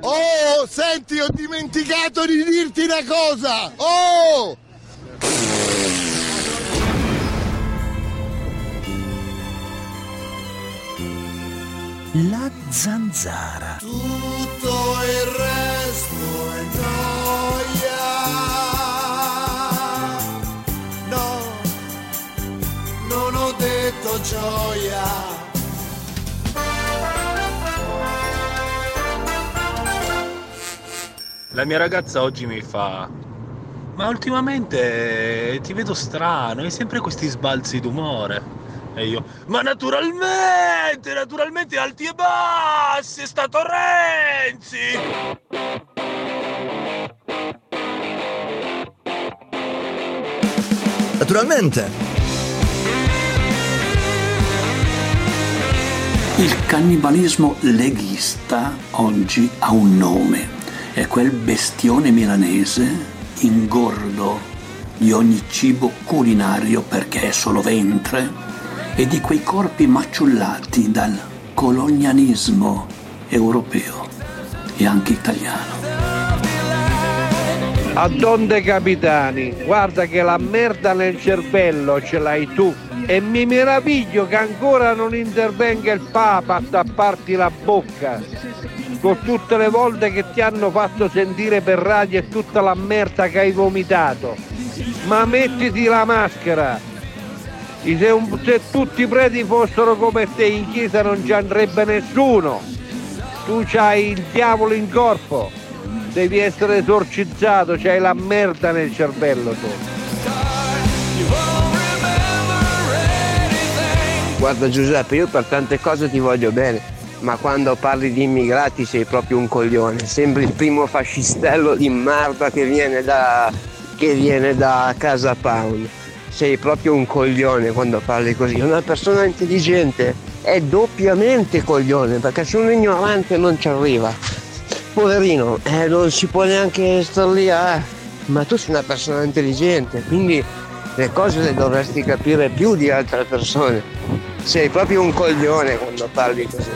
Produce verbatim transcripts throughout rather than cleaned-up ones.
Oh, senti, ho dimenticato di dirti una cosa! Oh! La zanzara. Tutto il resto è gioia. No, non ho detto gioia. La mia ragazza oggi mi fa: ma ultimamente ti vedo strano, hai sempre questi sbalzi d'umore. E io: ma naturalmente, naturalmente alti e bassi, è stato Renzi! Naturalmente! Il cannibalismo leghista oggi ha un nome. È quel bestione milanese ingordo di ogni cibo culinario perché è solo ventre e di quei corpi maciullati dal colonialismo europeo e anche italiano. Adonde capitani, guarda che la merda nel cervello ce l'hai tu e mi meraviglio che ancora non intervenga il Papa a tapparti la bocca. Con tutte le volte che ti hanno fatto sentire per radio e tutta la merda che hai vomitato, ma mettiti la maschera. Se, un, se tutti i preti fossero come te in chiesa non ci andrebbe nessuno. Tu c'hai il diavolo in corpo, devi essere esorcizzato, c'hai la merda nel cervello tu. Guarda Giuseppe, io per tante cose ti voglio bene, ma quando parli di immigrati sei proprio un coglione, sembri il primo fascistello di merda che viene da che viene da Casa Pound. Sei proprio un coglione quando parli così. Una persona intelligente è doppiamente coglione, perché se un ignorante non ci arriva, poverino, eh, non si può neanche star lì a... ma tu sei una persona intelligente, quindi le cose le dovresti capire più di altre persone. Sei proprio un coglione quando parli così.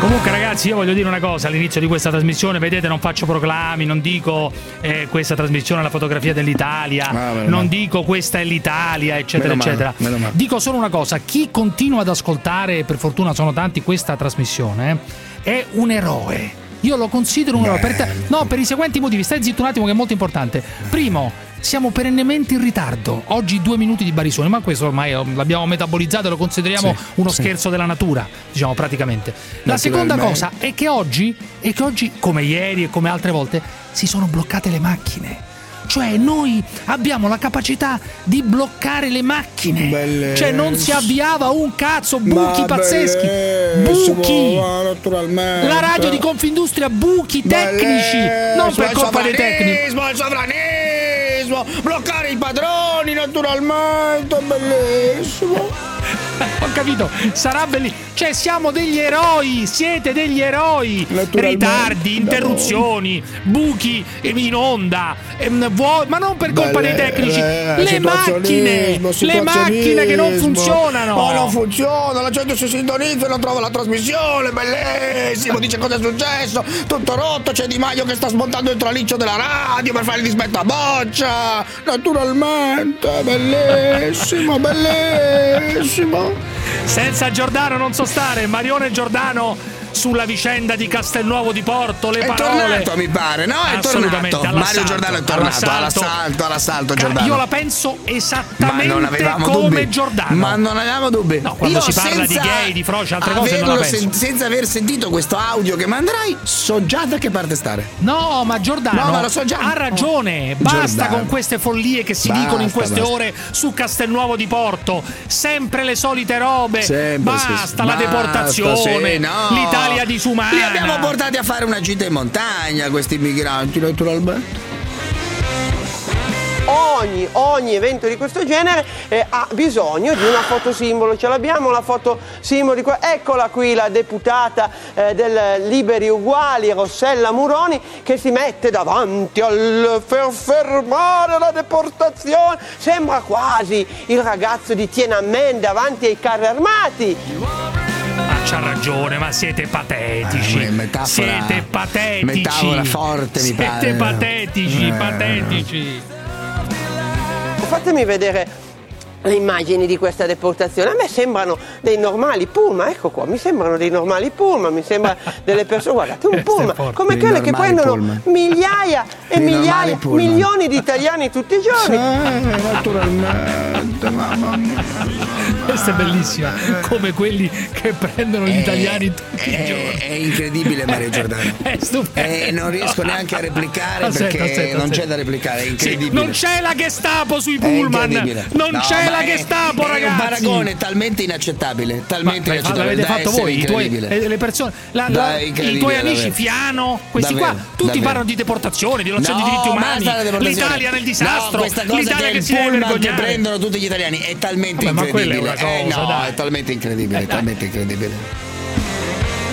Comunque ragazzi, io voglio dire una cosa all'inizio di questa trasmissione, vedete, non faccio proclami, non dico eh, questa trasmissione è la fotografia dell'Italia, ah, non male. Dico questa è l'Italia, eccetera, meno eccetera. Male, male. Dico solo una cosa: chi continua ad ascoltare, per fortuna sono tanti, questa trasmissione è un eroe. Io lo considero un eroe per te... no, per i seguenti motivi. Stai zitto un attimo che è molto importante. Primo, siamo perennemente in ritardo. Oggi due minuti di Barisone, ma questo ormai l'abbiamo metabolizzato e lo consideriamo sì, uno sì. scherzo della natura, diciamo, praticamente. La seconda cosa è che oggi, è che oggi, come ieri e come altre volte, si sono bloccate le macchine. Cioè noi abbiamo la capacità di bloccare le macchine. Bellissimo. Cioè non si avviava un cazzo, buchi ma pazzeschi, buchi. La radio di Confindustria, buchi tecnici, bellissimo. Non per colpa dei tecnici. Il sovranismo, bloccare i padroni naturalmente, bellissimo. Ho capito, sarà bellissimo. Cioè siamo degli eroi, siete degli eroi. Ritardi, interruzioni, buchi in onda, ma non per colpa dei tecnici. Le macchine, le macchine che non funzionano. Oh, non funziona, la gente si sintonizza e non trova la trasmissione, bellissimo. Dice cosa è successo, tutto rotto, c'è Di Maio che sta smontando il traliccio della radio per fare il dispetto a Boccia. Naturalmente, bellissimo, bellissimo. Senza Giordano non so stare. Marione Giordano sulla vicenda di Castelnuovo di Porto, le è parole. È tornato, mi pare, no? È tornato. Mario Giordano è tornato all'assalto, all'assalto, all'assalto Giordano. Io la penso esattamente come dubbi. Giordano. Ma non avevamo dubbi. No, quando io si parla di gay, di froce, altre cose non la penso. Sen- senza aver sentito questo audio che manderai, so già da che parte stare. No, ma Giordano no, ma lo so già. Ha ragione. Basta Giordano. Con queste follie che si basta, dicono in queste basta. Ore su Castelnuovo di Porto. Sempre le solite robe. Sempre, basta sì, la basta, deportazione. Sì, no. L'Italia disumana. Li abbiamo portati a fare una gita in montagna questi migranti, naturalmente. Ogni, ogni evento di questo genere eh, ha bisogno di una fotosimbolo. Ce l'abbiamo la fotosimbolo di qua? Eccola qui la deputata eh, del Liberi Uguali, Rossella Muroni, che si mette davanti al per fermare la deportazione. Sembra quasi il ragazzo di Tienanmen davanti ai carri armati. Ma c'ha ragione, ma siete patetici. Eh, metafora, siete patetici. Metafora forte, mi pare. Siete patetici, eh. patetici. Fatemi vedere le immagini di questa deportazione. A me sembrano dei normali pullman, ecco qua, mi sembrano dei normali pullman, mi sembra delle persone, guardate, un pullman, come quelle che prendono pullman. migliaia e dei migliaia, milioni di italiani tutti i giorni. Sì, naturalmente, mamma mia. Questa è bellissima, come quelli che prendono gli è, italiani tutti è, i giorni. È incredibile, Maria Giordano. È stupendo. E non riesco neanche a replicare aspetta, perché aspetta, non aspetta. c'è da replicare, è incredibile. Sì, non c'è la Gestapo sui pullman, non no, c'è la Gestapo, è, ragazzi. È un paragone talmente inaccettabile, talmente ma, inaccettabile. L'avete fatto voi, i tuoi, le persone, la, la, i tuoi amici Fiano, questi davvero, qua, tutti davvero. parlano di deportazione, di violazione no, di diritti umani, l'Italia nel disastro, no, l'Italia che, che si deve vergognare. Che prendono tutti gli italiani è talmente Vabbè, incredibile. Ma quella è una cosa, eh, no, è talmente incredibile, eh, talmente incredibile.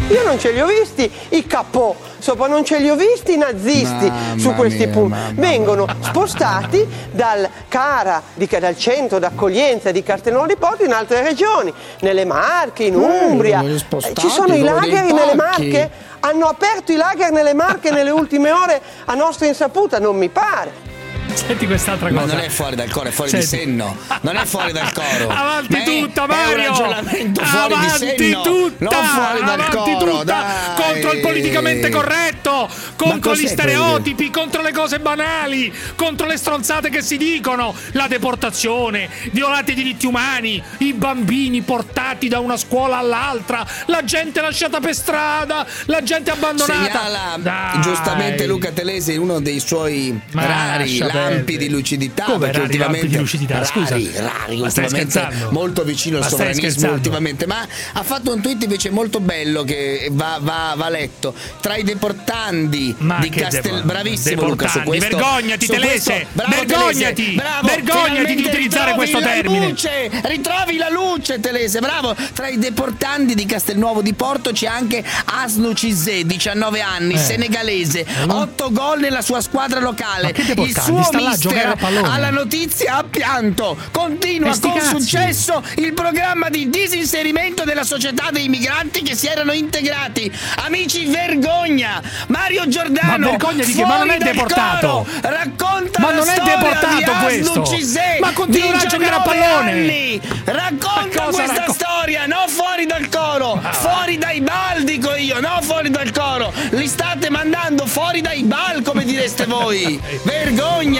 Io non ce li ho visti i capò, sopra non ce li ho visti i nazisti mamma su questi pullman. Vengono spostati dal CARA, di, dal centro d'accoglienza di Castelnuovo di Porto in altre regioni, nelle Marche, in Umbria. Mm, spostati, Ci sono i lagher nelle Marche? Hanno aperto i lagher nelle Marche nelle ultime ore a nostra insaputa? Non mi pare. Senti quest'altra cosa. Ma non è fuori dal coro, è fuori Senti. di senno. Non è fuori dal coro. Avanti Beh, tutta, Mario! Fuori Avanti di senno. tutta! Non fuori dal Avanti coro, tutta! Dai. Contro il politicamente corretto, contro gli stereotipi, quello? contro le cose banali, contro le stronzate che si dicono, la deportazione, violati i diritti umani, i bambini portati da una scuola all'altra, la gente lasciata per strada, la gente abbandonata. Segnala, giustamente Luca Telese, uno dei suoi Ma rari lampi di lucidità, Come perché rari, ultimamente lampi di lucidità, scusa. Rari, rari, ma ultimamente molto vicino al ma sovranismo ultimamente, ma ha fatto un tweet invece molto bello che va, va, va letto. Tra i deportandi ma di Castel bravissimo Luca su questo. Vergognati su Telese, questo, vergognati, Telese, bravo, vergognati di utilizzare questo termine. Luce, ritrovi la luce Telese, bravo. Tra i deportandi di Castelnuovo di Porto c'è anche Asnu Cissé, diciannove anni, eh. senegalese, otto gol nella sua squadra locale. Il suo mister alla notizia ha pianto. Continua con cazzi. successo il programma di disinserimento della società dei migranti che si erano integrati. Amici, vergogna! Mario Giordano, ma vergogna di che? Ma non è deportato. Racconta ma non è deportato questo. Cissé, ma continua a giocare a pallone. Anni. Racconta questa raccon- storia, no fuori dal coro, ah. fuori dai bal dico io, no fuori dal coro. Li state mandando fuori dai bal, come direste voi. Vergogna.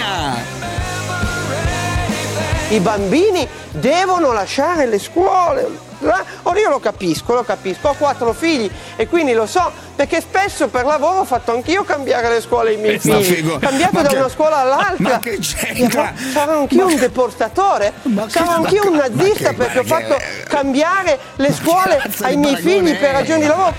I bambini devono lasciare le scuole. Ora io lo capisco, lo capisco, ho quattro figli e quindi lo so, perché spesso per lavoro ho fatto anch'io cambiare le scuole ai miei figli, figo. cambiato ma da che, una scuola all'altra. Ma che c'entra? Sarò anch'io ma un deportatore, ma sarò ma anch'io ma un nazista che, perché ho fatto che, cambiare le scuole ai miei figli è. per ragioni di lavoro.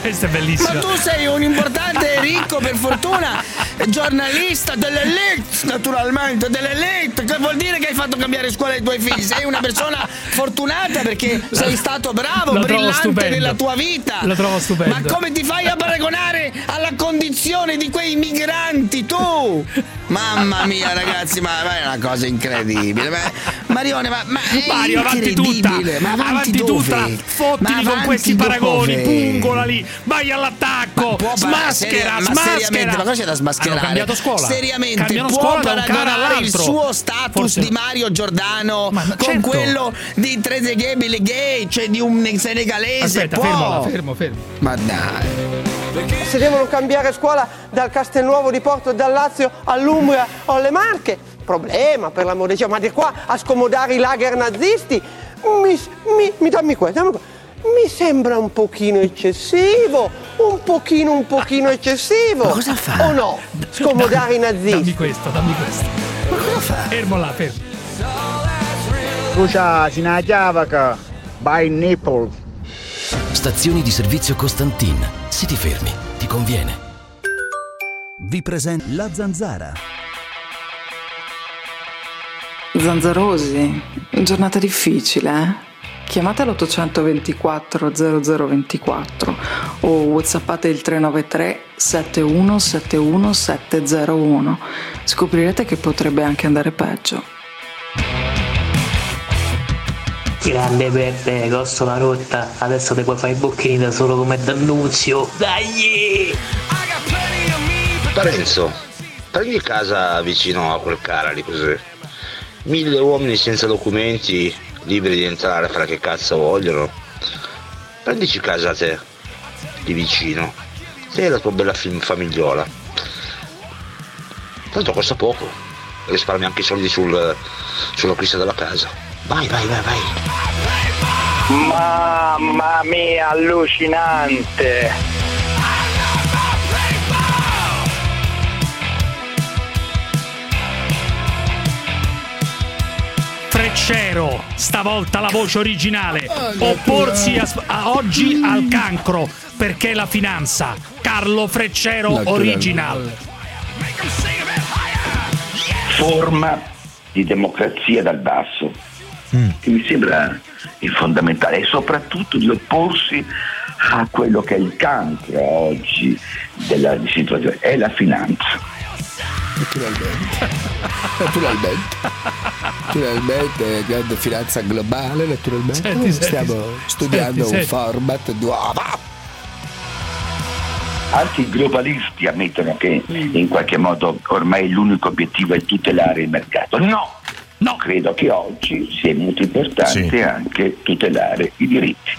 Questo è bellissimo. Ma tu sei un importante e ricco, per fortuna, giornalista dell'elite, naturalmente, dell'elite, che vuol dire che hai fatto cambiare scuola ai tuoi figli. Sei una persona fortunata perché sei stato bravo, Lo brillante nella tua vita. Lo trovo stupendo. Ma come ti fai a paragonare alla condizione di quei migranti, tu? Mamma mia, ragazzi, ma è una cosa incredibile. Ma, Marione, ma, ma è Mario, avanti tutta, ma avanti, avanti tutta, fottili con questi dove? paragoni, pungola lì. Vai all'attacco, ma smaschera, ma smaschera. Seriamente, ma cosa c'è da smascherare? Hanno cambiato scuola. Seriamente, Cambiano può scuola paragonare il suo status Forse. di Mario Giordano ma, ma con certo. quello di Trezeguet gay, cioè di un senegalese? Aspetta, può. fermo, fermo, fermo. Ma dai. Se devono cambiare scuola dal Castelnuovo di Porto, dal Lazio all'Umbria o alle Marche, problema per l'amore di Dio, ma di qua a scomodare i lager nazisti, mi, mi, mi dammi qua, dammi qua. Mi sembra un pochino eccessivo, un pochino, un pochino eccessivo. Ma cosa fa? O no? Scomodare i nazisti. Dammi questo, dammi questo. Ma cosa fa? Fermo là, fermo. Lucia, Sinaghiavaca, by Naples. Stazioni di servizio Costantin. Se ti fermi, ti conviene. Vi presento la Zanzara. Zanzarosi, giornata difficile, eh? Chiamate l'otto due quattro zero zero due quattro o whatsappate il tre nove tre sette uno sette uno sette zero uno. Scoprirete che potrebbe anche andare peggio. Grande Peppe, costola rotta, adesso ti puoi fare i bocchini da solo come D'Annunzio. Dai! Parenzo, prendi casa vicino a quel Carali così. Mille uomini senza documenti, liberi di entrare a fare che cazzo vogliono. Prendici casa te, di vicino. Te e la tua bella famigliola. Tanto costa poco, risparmi anche i soldi sul, sull'acquisto della casa. Vai, vai, vai, vai. Mamma mia, allucinante. Freccero, stavolta la voce originale. Opporsi a, a oggi al cancro, perché la finanza. Carlo Freccero originale. Forma di democrazia dal basso. Mm. Che mi sembra il fondamentale, e soprattutto di opporsi a quello che è il cancro oggi della situazione, è la finanza. Naturalmente, naturalmente, naturalmente, grande finanza globale, naturalmente. Senti, stiamo senti, studiando senti, un senti. format nuovo. Anche i globalisti ammettono che mm. in qualche modo ormai l'unico obiettivo è tutelare il mercato. No! No, credo che oggi sia molto importante sì. anche tutelare i diritti.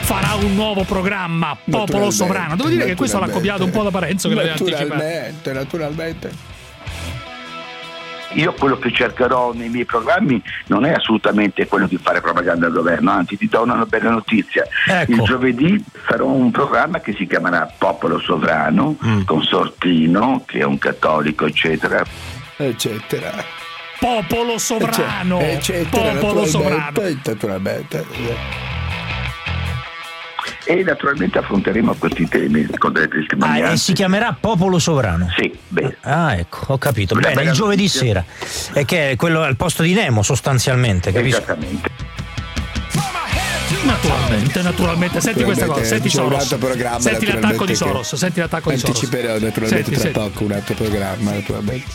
Farà un nuovo programma Popolo Sovrano. Devo dire che questo l'ha copiato un po' da Parenzo, che l'aveva anticipato. Naturalmente, naturalmente. Io quello che cercherò nei miei programmi non è assolutamente quello di fare propaganda al governo, anzi ti do una bella notizia. Ecco. Il giovedì farò un programma che si chiamerà Popolo Sovrano, mm. con Sortino, che è un cattolico, eccetera. Eccetera. Popolo Sovrano. Eccetera, Popolo Sovrano. Naturalmente. E naturalmente affronteremo questi temi con delle testimonianze. Ah, e si chiamerà Popolo Sovrano? Sì, bene. Ah, ecco, ho capito. Bene, il giovedì sera. E che è quello al posto di Nemo, sostanzialmente, capisci? Esattamente. Naturalmente, naturalmente. Senti questa cosa, senti Soros. Senti l'attacco di Soros, senti l'attacco di Soros. Anticiperò naturalmente tra poco un altro programma, naturalmente.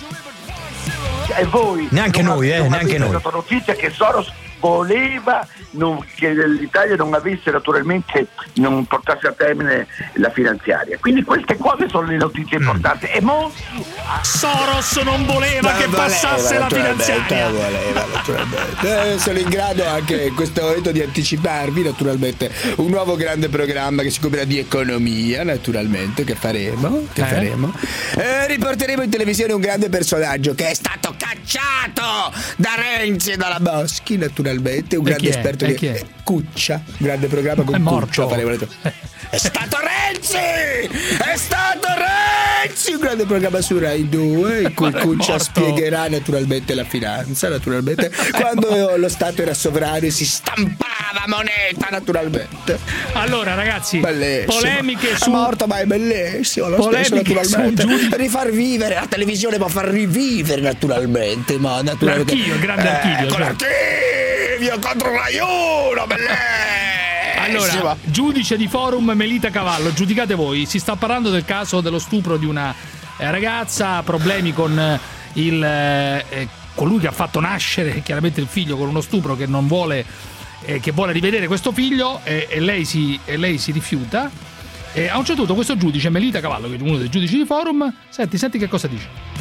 E voi? Neanche noi, eh, neanche noi. La notizia che Soros voleva non, che l'Italia non avesse naturalmente, non portasse a termine la finanziaria. Quindi queste cose sono le notizie importanti. Mm. E mo Soros non voleva non che voleva, passasse la finanziaria. Voleva, naturalmente. Sono in grado anche in questo momento di anticiparvi naturalmente un nuovo grande programma che si occuperà di economia, naturalmente, che faremo, che eh? faremo. E riporteremo in televisione un grande personaggio che è stato cacciato da Renzi e dalla Boschi, naturalmente. Naturalmente, un e grande esperto di che... Cuccia, grande programma con Cuccia. È stato Renzi! È stato Renzi! Un grande programma su Rai due in cui Cuccia spiegherà naturalmente la finanza, naturalmente, quando lo Stato era sovrano e si stampava moneta, naturalmente. Allora, ragazzi, bellissimo. polemiche su. È morto, ma è bellissimo. Lo polemiche stesso, naturalmente. Rifar vivere, la televisione può far rivivere, naturalmente. Ma naturalmente. L'archivio, il grande eh, archivio. Con cioè. l'archivio contro Rai uno, bellissimo. Allora, giudice di Forum Melita Cavallo, giudicate voi. Si sta parlando del caso dello stupro di una eh, ragazza, problemi con eh, il eh, colui che ha fatto nascere chiaramente il figlio con uno stupro che non vuole eh, che vuole rivedere questo figlio eh, e lei si e lei si rifiuta. E a un certo punto questo giudice Melita Cavallo, che è uno dei giudici di Forum, senti, senti che cosa dice.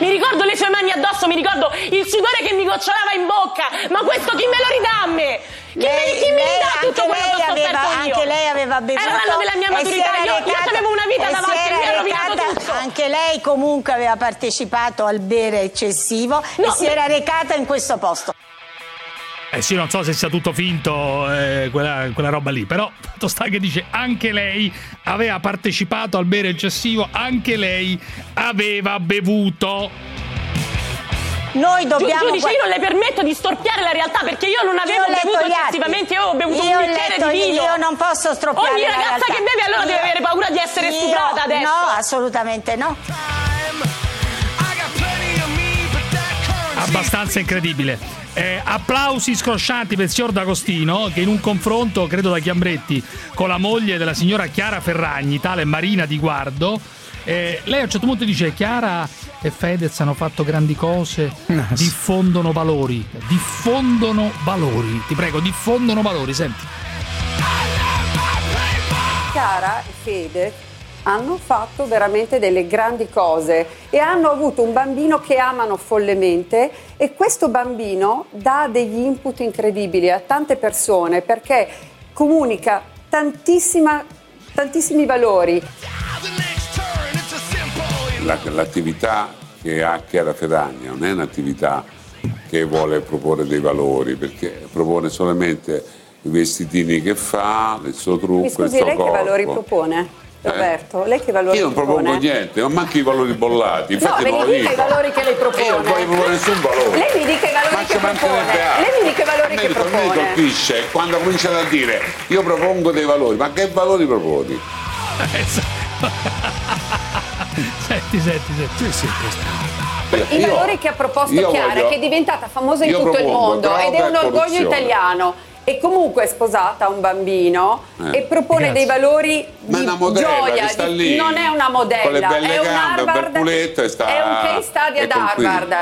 Mi ricordo le sue mani addosso, mi ricordo il sudore che mi gocciolava in bocca, ma questo chi me lo ridà a me? Chi lei, me, chi me ridà tutto quello che ho sofferto io? Anche lei aveva bevuto. Era l'anno della mia maturità, io, recata, io avevo una vita davanti, mi ha rovinato tutto. Anche lei comunque aveva partecipato al bere eccessivo no, e si era recata in questo posto. Eh sì, non so se sia tutto finto eh, quella, quella roba lì, però fatto sta che dice anche lei aveva partecipato al bere eccessivo, anche lei aveva bevuto. Noi dobbiamo Giudice, gu- io non le permetto di storpiare la realtà, perché io non avevo io bevuto eccessivamente, io ho bevuto io un bicchiere di vino. Io non posso storpiare Ogni la realtà. Ogni ragazza che beve allora io, deve avere paura di essere io, stuprata adesso. No, assolutamente no. Abbastanza incredibile. Eh, applausi scroscianti per il signor D'Agostino, che in un confronto, credo da Chiambretti, con la moglie della signora Chiara Ferragni, tale Marina Di Guardo, eh, lei a un certo punto dice: Chiara e Fedez hanno fatto grandi cose, nice. diffondono valori, diffondono valori, ti prego, diffondono valori, senti. Chiara e Fedez hanno fatto veramente delle grandi cose e hanno avuto un bambino che amano follemente, e questo bambino dà degli input incredibili a tante persone perché comunica tantissima, tantissimi valori. La, l'attività che ha Chiara Ferragni non è un'attività che vuole proporre dei valori, perché propone solamente i vestitini che fa, il suo trucco, il suo corpo. Mi scusi, lei che valori propone? Roberto, eh? lei che valori propone? Io non propongo niente, ma manco i valori bollati. Infatti no, me mi dica i valori che lei propone. Io non voglio proporre nessun valore. Lei mi dica i valori ma che propone. Lei mi dica i valori che propone. A me colpisce quando cominciano a dire io propongo dei valori, ma che valori proponi? Senti, senti, senti. Sì, sì, sì. I io, valori che ha proposto Chiara, voglio, che è diventata famosa in tutto il mondo ed è un orgoglio corruzione. italiano. E comunque è sposata a un bambino eh, e propone grazie. dei valori di gioia. Di, lì, non è una modella, è un gambe, Harvard, un sta, è un case study ad Harvard.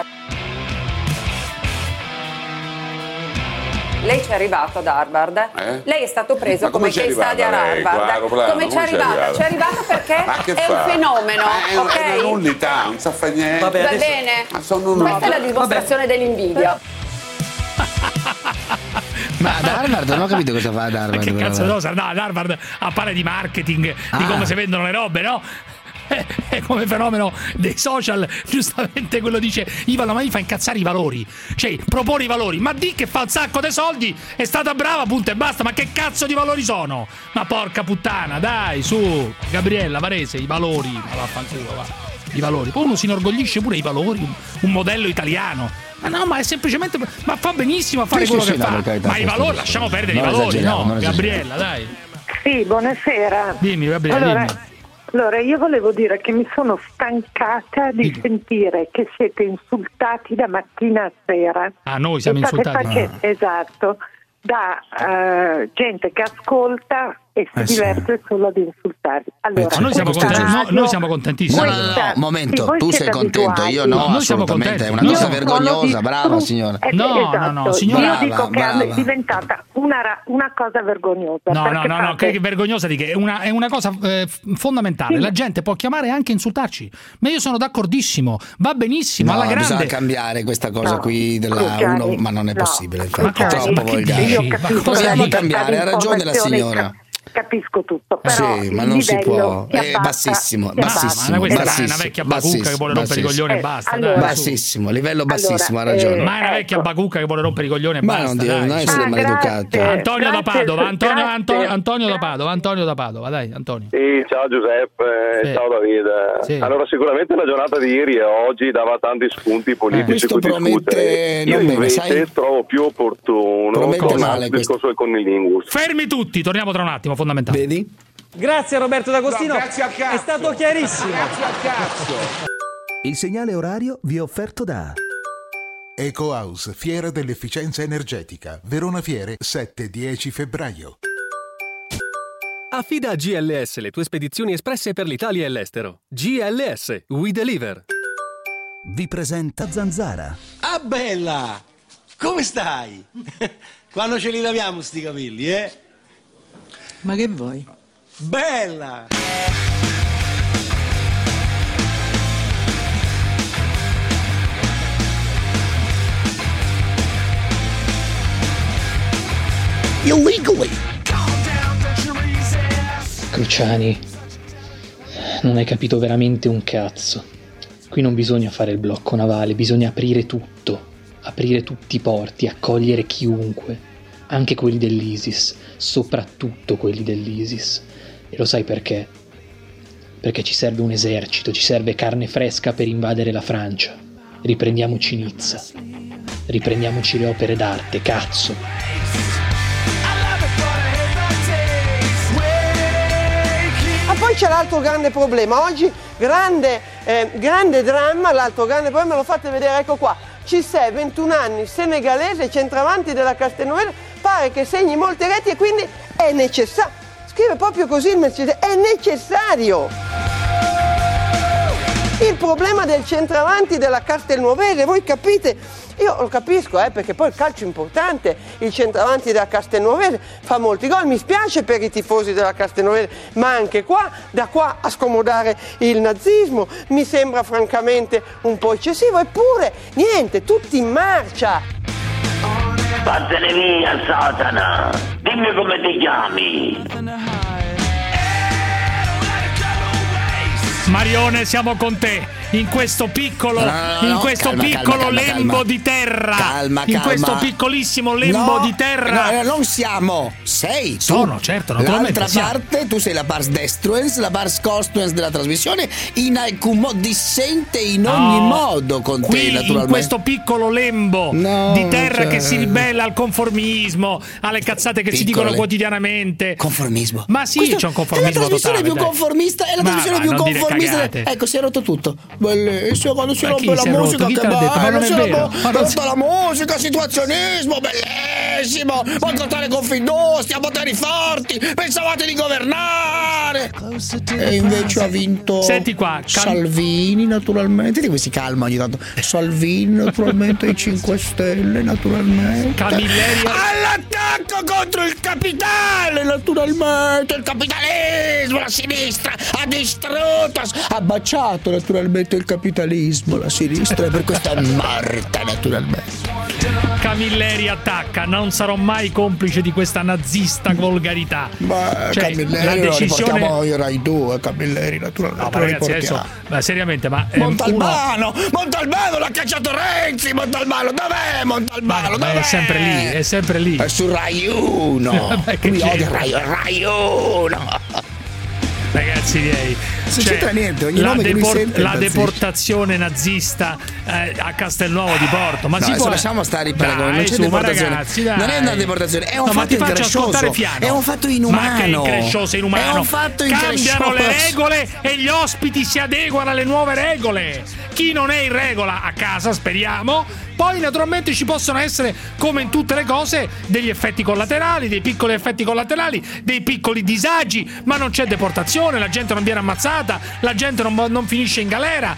Lei ci è arrivato ad Harvard, eh? lei è stato preso come case study ad Harvard. Qua, come ci è arrivata? Ci è arrivata perché è un fenomeno, è ok? È un'unità, non sa fare niente. Vabbè, Va adesso... bene, Ma sono un... questa è la dimostrazione Vabbè. dell'invidia. Ma ad Harvard non ho capito cosa fa ad Harvard. Che cazzo no, ad Harvard appare di marketing, ah. di come si vendono le robe, no? È, è come fenomeno dei social, giustamente quello dice Ivano, ma mi fa incazzare i valori, cioè propone i valori, ma di che fa un sacco di soldi, è stata brava, punto e basta, ma che cazzo di valori sono? Ma porca puttana, dai, su, Gabriella Varese, i valori, ma vaffanculo, va, i valori. Poi uno si inorgoglisce pure i valori, un, un modello italiano. Ma no, ma è semplicemente, ma fa benissimo a fare sì, quello sì, che sì, fa, no, carità, ma i valori, lasciamo perdere non i valori, no? Gabriella, dai. Sì, buonasera. Dimmi, Gabriella, allora, dimmi. Allora, io volevo dire che mi sono stancata di Dico. sentire che siete insultati da mattina a sera. Ah, noi siamo insultati? Facendo, ah. Esatto, da uh, gente che ascolta e si eh, diverte sì. solo ad insultarvi. Allora, ma noi siamo, content- no, noi siamo contentissimi. No, no, no, no, momento, sì, tu sei contento, abituati. io no, no assolutamente, è una io cosa vergognosa, brava signora. Eh, no, esatto. no, no, signora. Io dico brava, che brava. è diventata una, ra- una cosa vergognosa. No, no, no, no, che, che vergognosa di che? È una, è una cosa eh, fondamentale, sì. La gente può chiamare e anche insultarci, ma io sono d'accordissimo, va benissimo, no, alla grande. Bisogna cambiare questa cosa no. qui, della uno, ma non è possibile, no, è troppo volgare. Possiamo cambiare, ha ragione la signora. Capisco tutto, però sì, ma non si può, è abbassa, bassissimo, bassissimo, ma questa è una vecchia bacucca che vuole rompere i coglioni eh, e basta, allora, dai, bassissimo, livello bassissimo, allora, ha ragione. Eh, ma è una vecchia ecco. bacucca che vuole rompere i coglioni e ma basta, non dire, dai. non essere ah, maleducato. Antonio da Padova, Antonio, Antonio, Antonio da Padova, Antonio da Padova, dai, Antonio. Sì, ciao Giuseppe, sì. ciao Davide. Sì. Allora sicuramente la giornata di ieri e oggi dava tanti spunti politici eh. cui discutere. Io invece trovo più opportuno il discorso del connilingus. Fermi tutti, torniamo tra un attimo. Fondamentale. Vedi? Grazie Roberto D'Agostino. No, grazie al cazzo. È stato chiarissimo. Grazie al cazzo. Il segnale orario vi è offerto da EcoHouse, Fiera dell'Efficienza Energetica, Verona Fiere, sette dieci febbraio. Affida a G L S le tue spedizioni espresse per l'Italia e l'estero. G L S, we deliver. Vi presenta Zanzara. Ah bella! Come stai? Quando ce li laviamo sti capelli, eh? Ma che vuoi? Bella! Illegally! Cruciani, non hai capito veramente un cazzo. Qui non bisogna fare il blocco navale, bisogna aprire tutto, aprire tutti i porti, accogliere chiunque. Anche quelli dell'ISIS, soprattutto quelli dell'ISIS. E lo sai perché? Perché ci serve un esercito, ci serve carne fresca per invadere la Francia. Riprendiamoci Nizza, riprendiamoci le opere d'arte, cazzo! Ma poi c'è l'altro grande problema, oggi grande, eh, grande dramma, l'altro grande problema, lo fate vedere, ecco qua. Cissè, ventuno anni, senegalese, centravanti della Castelnuovo, pare che segni molte reti e quindi è necessario. Scrive proprio così il Mercedes, è necessario. Il problema del centravanti della Castelnuovese, voi capite? Io lo capisco, eh, perché poi il calcio è importante, il centravanti della Castelnuovese fa molti gol, mi spiace per i tifosi della Castelnuovese, ma anche qua, da qua a scomodare il nazismo, mi sembra francamente un po' eccessivo, eppure niente, tutti in marcia. Vattene via, Satana, dimmi come ti chiami. Marione, siamo con te in questo piccolo, no, no, no, in questo calma, piccolo calma, calma, lembo calma. di terra, calma, calma. in questo piccolissimo lembo no, di terra. No, no, non siamo, sei. Sono, tu. certo, naturalmente. L'altra parte, siamo. tu sei la pars destruens, la pars costruens della trasmissione, in alcun modo dissente in ogni no, modo con qui, te, naturalmente. In questo piccolo lembo no, di terra cioè... che si ribella al conformismo, alle cazzate che piccole. si dicono quotidianamente. Conformismo. Ma sì, questo c'è un conformismo totale. È la trasmissione totale, più dai. conformista, è la ma, trasmissione ma, più conformista. Ecco, si è rotto tutto. Bellissimo, quando si rompe la musica, che bello, si rompe la musica, situazionismo, bellissimo. Boicottare Confindustria, poteri forti, pensavate di governare. E invece ha vinto. Senti qua, cal- Salvini, naturalmente. Di cui si calma ogni tanto. Salvini, naturalmente, i cinque Stelle, naturalmente. Camilleri all'attacco contro il capitale, naturalmente. Il capitalismo, la sinistra ha distrutto. Ha baciato naturalmente il capitalismo, la sinistra, e per questo è morta naturalmente. Camilleri attacca, non sarò mai complice di questa nazista volgarità. Ma cioè, Camilleri la decisione... lo riportiamo in Rai due, Camilleri naturalmente. No, ma ragazzi, adesso, ma seriamente, ma ehm, Montalbano, uno... Montalbano l'ha cacciato Renzi, Montalbano, dov'è Montalbano? Dov'è? È sempre lì, è sempre lì. È su Rai uno. Lui odia Rai uno. Ragazzi miei, non c'entra niente, ogni la, nome deport- che lui sente, la deportazione nazista eh, a Castelnuovo di Porto. Ma no, si può... lasciamo stare i paragoni, non c'è su, deportazione. Ragazzi, non è una deportazione, è un no, fatto increscioso. È un fatto inumano. Ma che increscioso, inumano. È un fatto increscioso. Cambiano le regole e gli ospiti si adeguano alle nuove regole. Chi non è in regola a casa, speriamo. Poi naturalmente ci possono essere, come in tutte le cose, degli effetti collaterali, dei piccoli effetti collaterali, dei piccoli disagi, ma non c'è deportazione, la gente non viene ammazzata, la gente non, non finisce in galera.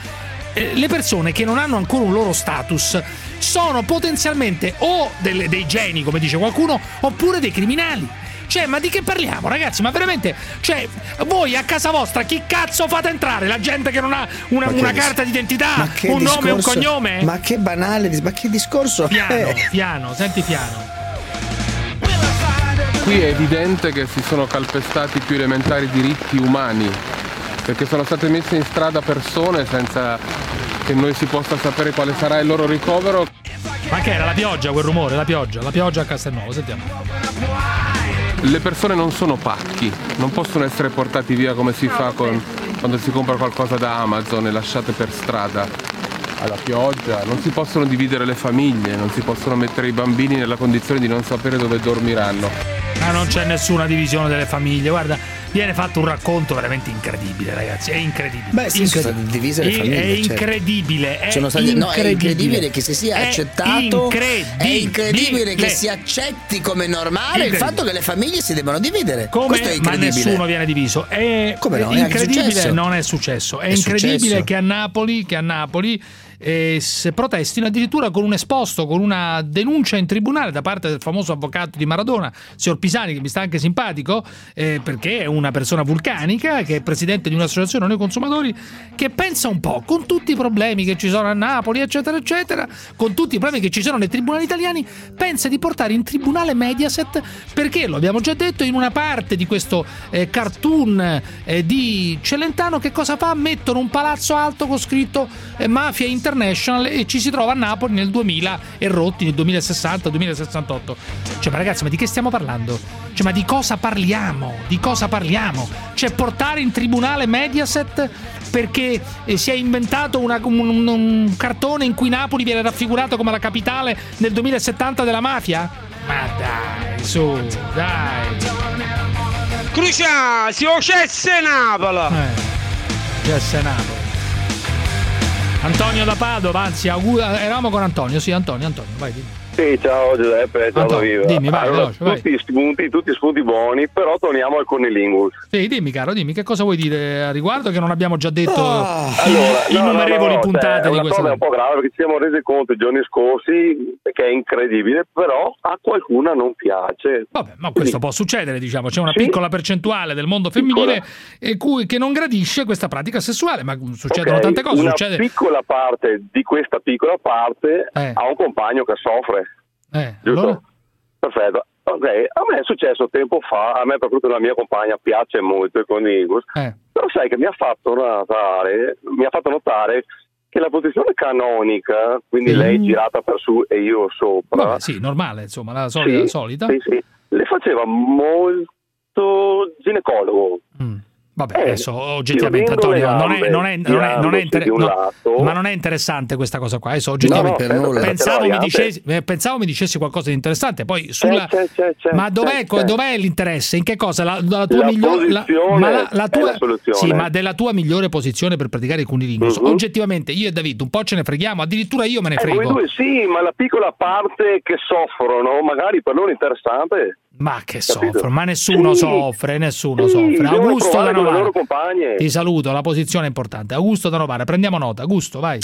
Eh, le persone che non hanno ancora un loro status sono potenzialmente o delle, dei geni, come dice qualcuno, oppure dei criminali. Cioè, ma di che parliamo, ragazzi? Ma veramente, cioè, voi a casa vostra chi cazzo fate entrare? La gente che non ha una, una carta d'identità, un discorso, nome, un cognome? Ma che banale, ma che discorso? Piano, piano, senti piano. Qui è evidente che si sono calpestati i più elementari diritti umani, perché sono state messe in strada persone senza che noi si possa sapere quale sarà il loro ricovero. Ma che era la pioggia quel rumore, la pioggia, la pioggia a Castelnuovo, sentiamo. Le persone non sono pacchi, non possono essere portati via come si fa con, quando si compra qualcosa da Amazon e lasciate per strada alla pioggia. Non si possono dividere le famiglie, non si possono mettere i bambini nella condizione di non sapere dove dormiranno. Ma non c'è nessuna divisione delle famiglie, guarda, viene fatto un racconto veramente incredibile, ragazzi, è incredibile. Beh, sì, incredibile. Sono divise le famiglie, è incredibile, è sono stati, incredibile. No, è incredibile che si sia è accettato, incredibile. è incredibile che si accetti come normale il fatto che le famiglie si debbano dividere. Come? Questo è incredibile. Ma nessuno viene diviso. È come no? È incredibile, non è successo. È, è incredibile successo. che a Napoli, che a Napoli E se protestino addirittura con un esposto, con una denuncia in tribunale da parte del famoso avvocato di Maradona, signor Pisani, che mi sta anche simpatico, eh, perché è una persona vulcanica, che è presidente di un'associazione Noi Consumatori, che pensa un po', con tutti i problemi che ci sono a Napoli, eccetera eccetera, con tutti i problemi che ci sono nei tribunali italiani, pensa di portare in tribunale Mediaset, perché, lo abbiamo già detto, in una parte di questo eh, cartoon eh, di Celentano, che cosa fa? Mettono un palazzo alto con scritto eh, Mafia Inter International, e ci si trova a Napoli nel duemila e rotti, nel duemilasessanta duemilasessantotto. Cioè, ma ragazzi, ma di che stiamo parlando? Cioè, ma di cosa parliamo? Di cosa parliamo? Cioè, portare in tribunale Mediaset perché eh, si è inventato una, un, un cartone in cui Napoli viene raffigurato come la capitale nel duemilasettanta della mafia? Ma dai, su, dai. Crucia, si ocesse Napoli! Eh, ocesse Napoli. Antonio da Padova, anzi, augura, eravamo con Antonio, sì, Antonio, Antonio, vai, dimmi. Sì, ciao Giuseppe, ciao Davide. Dimmi, vai, allora, veloce, tutti vai. Spunti, tutti spunti buoni, però torniamo al Conilingus. Sì, dimmi caro, dimmi che cosa vuoi dire a riguardo che non abbiamo già detto oh, allora, innumerevoli no, no, no, puntate cioè, di questa. È una cosa un po' grave perché ci siamo resi conto i giorni scorsi che è incredibile, però a qualcuna non piace. Vabbè, ma questo quindi può succedere, diciamo, c'è una sì. piccola percentuale del mondo femminile e cui, che non gradisce questa pratica sessuale, ma succedono okay, tante cose. Una succede... piccola parte di questa piccola parte eh. ha un compagno che soffre. Eh, giusto? Allora? Perfetto. Ok, a me è successo tempo fa, a me proprio la mia compagna piace molto il Conilingus, eh. però sai che mi ha fatto notare, mi ha fatto notare che la posizione canonica, quindi mm. lei girata per su e io sopra. Vabbè, sì, normale, insomma, la solita, sì, la solita. Sì, sì. Le faceva molto ginecologo. Mm. Vabbè, eh, adesso oggettivamente Antonio non è non è non è, non è inter- no, ma non è interessante questa cosa qua, adesso oggettivamente no, no, pensavo mi dicessi eh, pensavo mi dicessi qualcosa di interessante, poi sulla c'è, c'è, c'è, ma dov'è, c'è, dov'è l'interesse, in che cosa la, la tua migliore la, ma la, la tua la sì, ma della tua migliore posizione per praticare il Conilingus. Uh-huh. Oggettivamente io e David un po' ce ne freghiamo, addirittura io me ne frego. Eh, voi due sì, ma la piccola parte che soffrono, magari per loro interessante. Ma che Capito? soffro, ma nessuno sì. soffre, nessuno sì, soffre. Augusto da Novara, ti saluto, la posizione è importante. Augusto da Novara, prendiamo nota. Augusto, vai.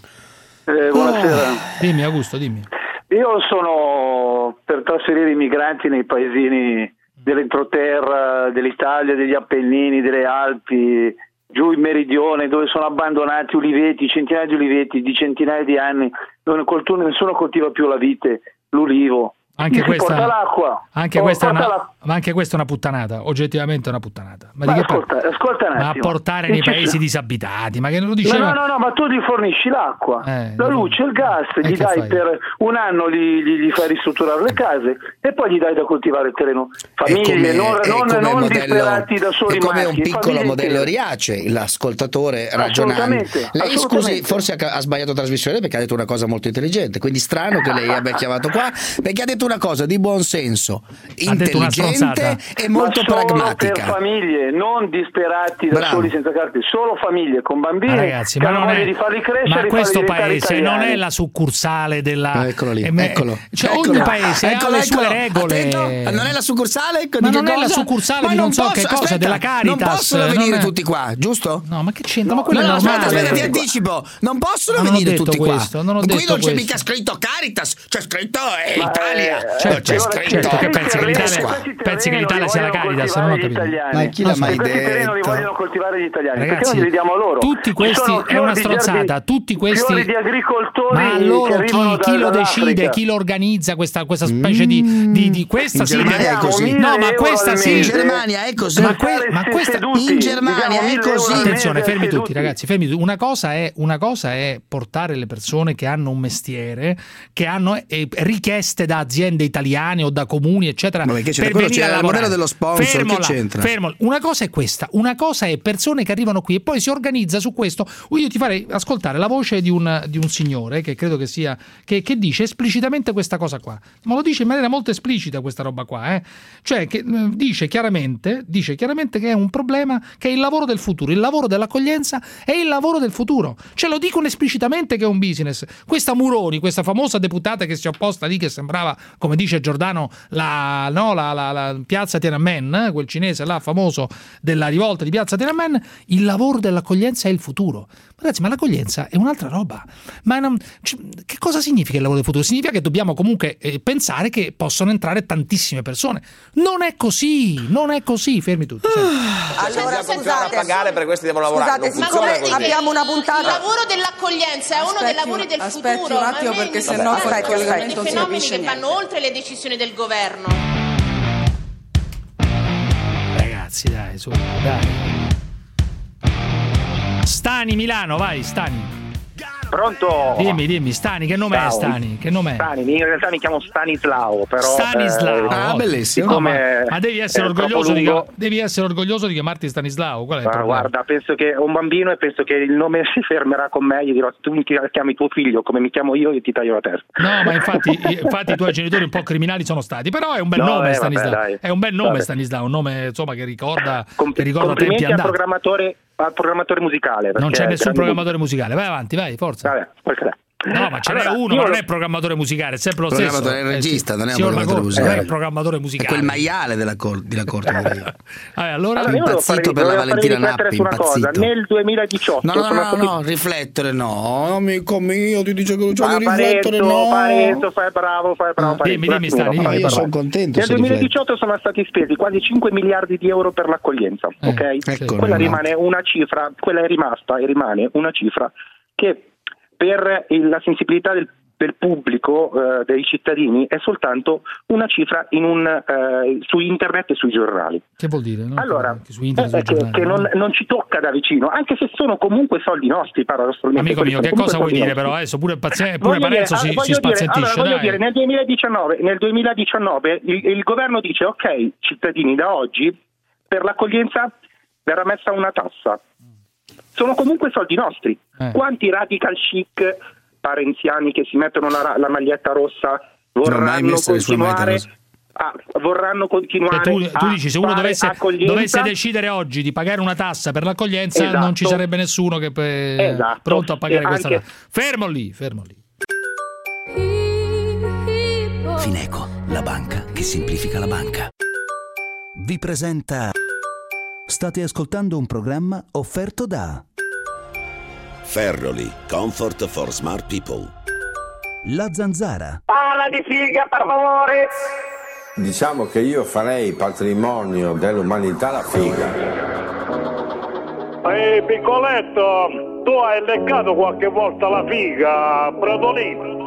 Eh, buonasera. Oh. Dimmi Augusto, dimmi. Io sono per trasferire i migranti nei paesini dell'entroterra, dell'Italia, degli Appennini, delle Alpi, giù in meridione, dove sono abbandonati uliveti, centinaia di uliveti, di centinaia di anni, dove nessuno coltiva più la vite, l'ulivo. Anche questa, l'acqua. Anche, questa una, la... ma anche questa è una puttanata, oggettivamente è una puttanata. Ma, ma di che ascolta, par... ascolta un attimo. Ma portare nei paesi disabitati, ma che non lo diceva? No, no, no, ma tu gli fornisci l'acqua, eh, la luce, no. il gas, eh, gli dai fai? per un anno, gli, gli, gli fai ristrutturare le case e poi gli dai da coltivare il terreno. Famiglie non, non, non modello, disperati da soli. È come un piccolo modello Riace, l'ascoltatore ragionando. Lei, scusi, forse ha, ha sbagliato trasmissione perché ha detto una cosa molto intelligente, quindi strano che lei abbia chiamato qua, perché ha detto una cosa di buon senso, intelligente e molto ma solo pragmatica. Per famiglie non disperati da Bravo. soli, senza carte, solo famiglie con bambini, ragazzi, che ma hanno non è... di farli crescere. Ma questo paese italiani. non è la succursale della eccolo lì, ehm... eccolo. Cioè eccolo. ogni paese eccolo, ha le sue regole. Attento. Non è la succursale, ma non cosa? è la succursale di non posso, so che cosa aspetta, della Caritas. Non possono non venire è... tutti qua, giusto? No, ma che c'entra? No, ma quello no, è normale. Aspetta, aspetta, ti anticipo. Non possono non venire tutti questo, qua. Qui non c'è mica scritto Caritas, c'è scritto Italia. Certo, c'è scritto, certo che pensi che l'Italia, pensi che l'Italia sia la Caritas, non ho capito. Ma chi l'ha mai detto? Li vogliono coltivare gli italiani, ragazzi, perché non li diamo loro? Tutti questi è una stronzata, tutti questi di agricoltori. Ma loro chi, chi lo decide, chi lo organizza questa questa specie mm. di, di, di questa sì, è così. No, ma questa sì, in Germania è così. Ma, que, ma questa in Germania è così. Attenzione, fermi tutti, ragazzi, fermi tutti. Una cosa è una cosa è portare le persone che hanno un mestiere, che hanno richieste da aziende italiane o da comuni eccetera per venire c'è a il modello dello sponsor fermola, che c'entra fermola. Una cosa è questa, una cosa è persone che arrivano qui e poi si organizza su questo. Io ti farei ascoltare la voce di un, di un signore che credo che sia che, che dice esplicitamente questa cosa qua, ma lo dice in maniera molto esplicita questa roba qua, eh? Cioè che dice chiaramente dice chiaramente che è un problema, che è il lavoro del futuro, il lavoro dell'accoglienza è il lavoro del futuro, cioè lo dicono esplicitamente che è un business. Questa Muroni, questa famosa deputata che si è opposta lì, che sembrava, come dice Giordano, la, no, la, la, la piazza Tiananmen, quel cinese là famoso della rivolta di piazza Tiananmen, il lavoro dell'accoglienza è il futuro. Ragazzi, ma l'accoglienza è un'altra roba. Ma non, cioè, che cosa significa il lavoro del futuro? Significa che dobbiamo comunque eh, pensare che possono entrare tantissime persone. Non è così, non è così. Fermi tutti. Ah, allora continuano a pagare per questo devono lavorare. Scusate, ma abbiamo una puntata. Il lavoro dell'accoglienza è uno aspetti, dei lavori del aspetti futuro. Aspetti un attimo perché sennò fai il collegamento. Sono dei fenomeni che vanno oltre le decisioni del governo. Ragazzi, dai, su, dai. Stani Milano, vai Stani. Pronto? Dimmi, dimmi, Stani, che nome Ciao. è Stani? Che nome è? Stani, in realtà mi chiamo Stanislao, però Stanislao. Eh, ah, bellissimo. No, ma, ma devi essere orgoglioso di devi essere orgoglioso di chiamarti Stanislao. Qual è il ma guarda, penso che un bambino e penso che il nome si fermerà con me, gli dirò tu mi chiami tuo figlio come mi chiamo io e ti taglio la testa. No, ma infatti, infatti i tuoi genitori un po' criminali sono stati, però è un bel no, nome eh, Stanislao. Vabbè, è un bel nome vabbè. Stanislao, un nome insomma che ricorda Com- che ricorda tempi andati. Programmatore al programmatore musicale. Non c'è nessun grazie. programmatore musicale. Vai avanti, vai, forza. Vabbè, No, ma ce allora, n'è uno, ma lo... non è programmatore musicale, è sempre lo stesso. È il regista, eh, non è un programmatore musicale. Non è il programmatore musicale. È quel maiale della cor- della corte. Vabbè, allora, allora impazzito per la Valentina Nappi, impazzito. Cosa. Nel duemiladiciotto No, no, no, no, no, riflettere no, amico mio, ti dice che non c'è di riflettere no. Parenzo, fai bravo, fai bravo, ah, dimmi, dimmi, stai, dimmi, ah, io sono contento. Nel duemiladiciotto sono stati spesi quasi cinque miliardi di euro per l'accoglienza, eh, ok? Ecco, quella rimane una cifra, quella è rimasta e rimane una cifra che per la sensibilità del, del pubblico, eh, dei cittadini, è soltanto una cifra in un, eh, su internet e sui giornali. Che vuol dire? No? Allora, che, su internet, eh, che, giornali, che non, non ci tocca da vicino, anche se sono comunque soldi nostri, paradossalmente. Amico mio, che cosa vuoi dire nostri. Però? Adesso pure, pazia, pure Parenzo dire, si, si spazientisce. Allora, voglio dire, nel duemiladiciannove, nel duemiladiciannove il, il governo dice, ok, cittadini, da oggi per l'accoglienza verrà messa una tassa. Sono comunque soldi nostri. Eh. Quanti radical chic parenziani che si mettono la, la maglietta rossa vorranno continuare a, vorranno continuare tu, a tu dici, se uno dovesse, dovesse decidere oggi di pagare una tassa per l'accoglienza, esatto, non ci sarebbe nessuno che pe... esatto. pronto a pagare e questa anche... tassa. Fermo lì, fermo lì. Fineco, la banca che semplifica la banca, vi presenta. State ascoltando un programma offerto da Ferroli, comfort for smart people. La Zanzara. Parla di figa, per favore. Diciamo che io farei patrimonio dell'umanità la figa. Ehi, hey, piccoletto, tu hai leccato qualche volta la figa, Brodolino.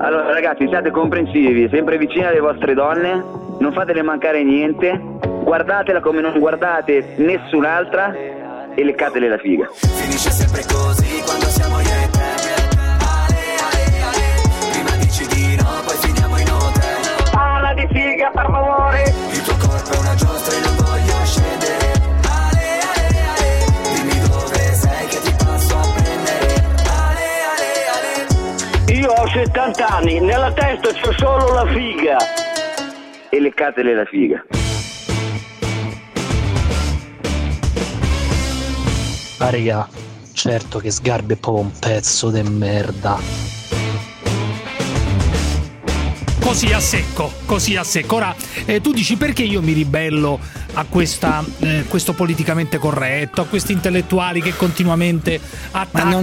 Allora ragazzi, siate comprensivi, sempre vicini alle vostre donne, non fatele mancare niente. Guardatela come non guardate nessun'altra e leccatele la figa. Finisce sempre così quando siamo io e te. Ale, ale, ale. Prima dici di no, poi finiamo in hotel. Parla di figa, per favore. Il tuo corpo è una giostra e non voglio scendere. Ale, ale, ale. Dimmi dove sei che ti passo a prendere. Ale, ale, ale. Io ho settanta anni, nella testa c'ho solo la figa. E leccatele la figa. Ah, regà, certo che Sgarbi è proprio un pezzo de merda. Così a secco, così a secco. Ora, eh, tu dici perché io mi ribello a questa, eh, questo politicamente corretto, a questi intellettuali che continuamente attaccano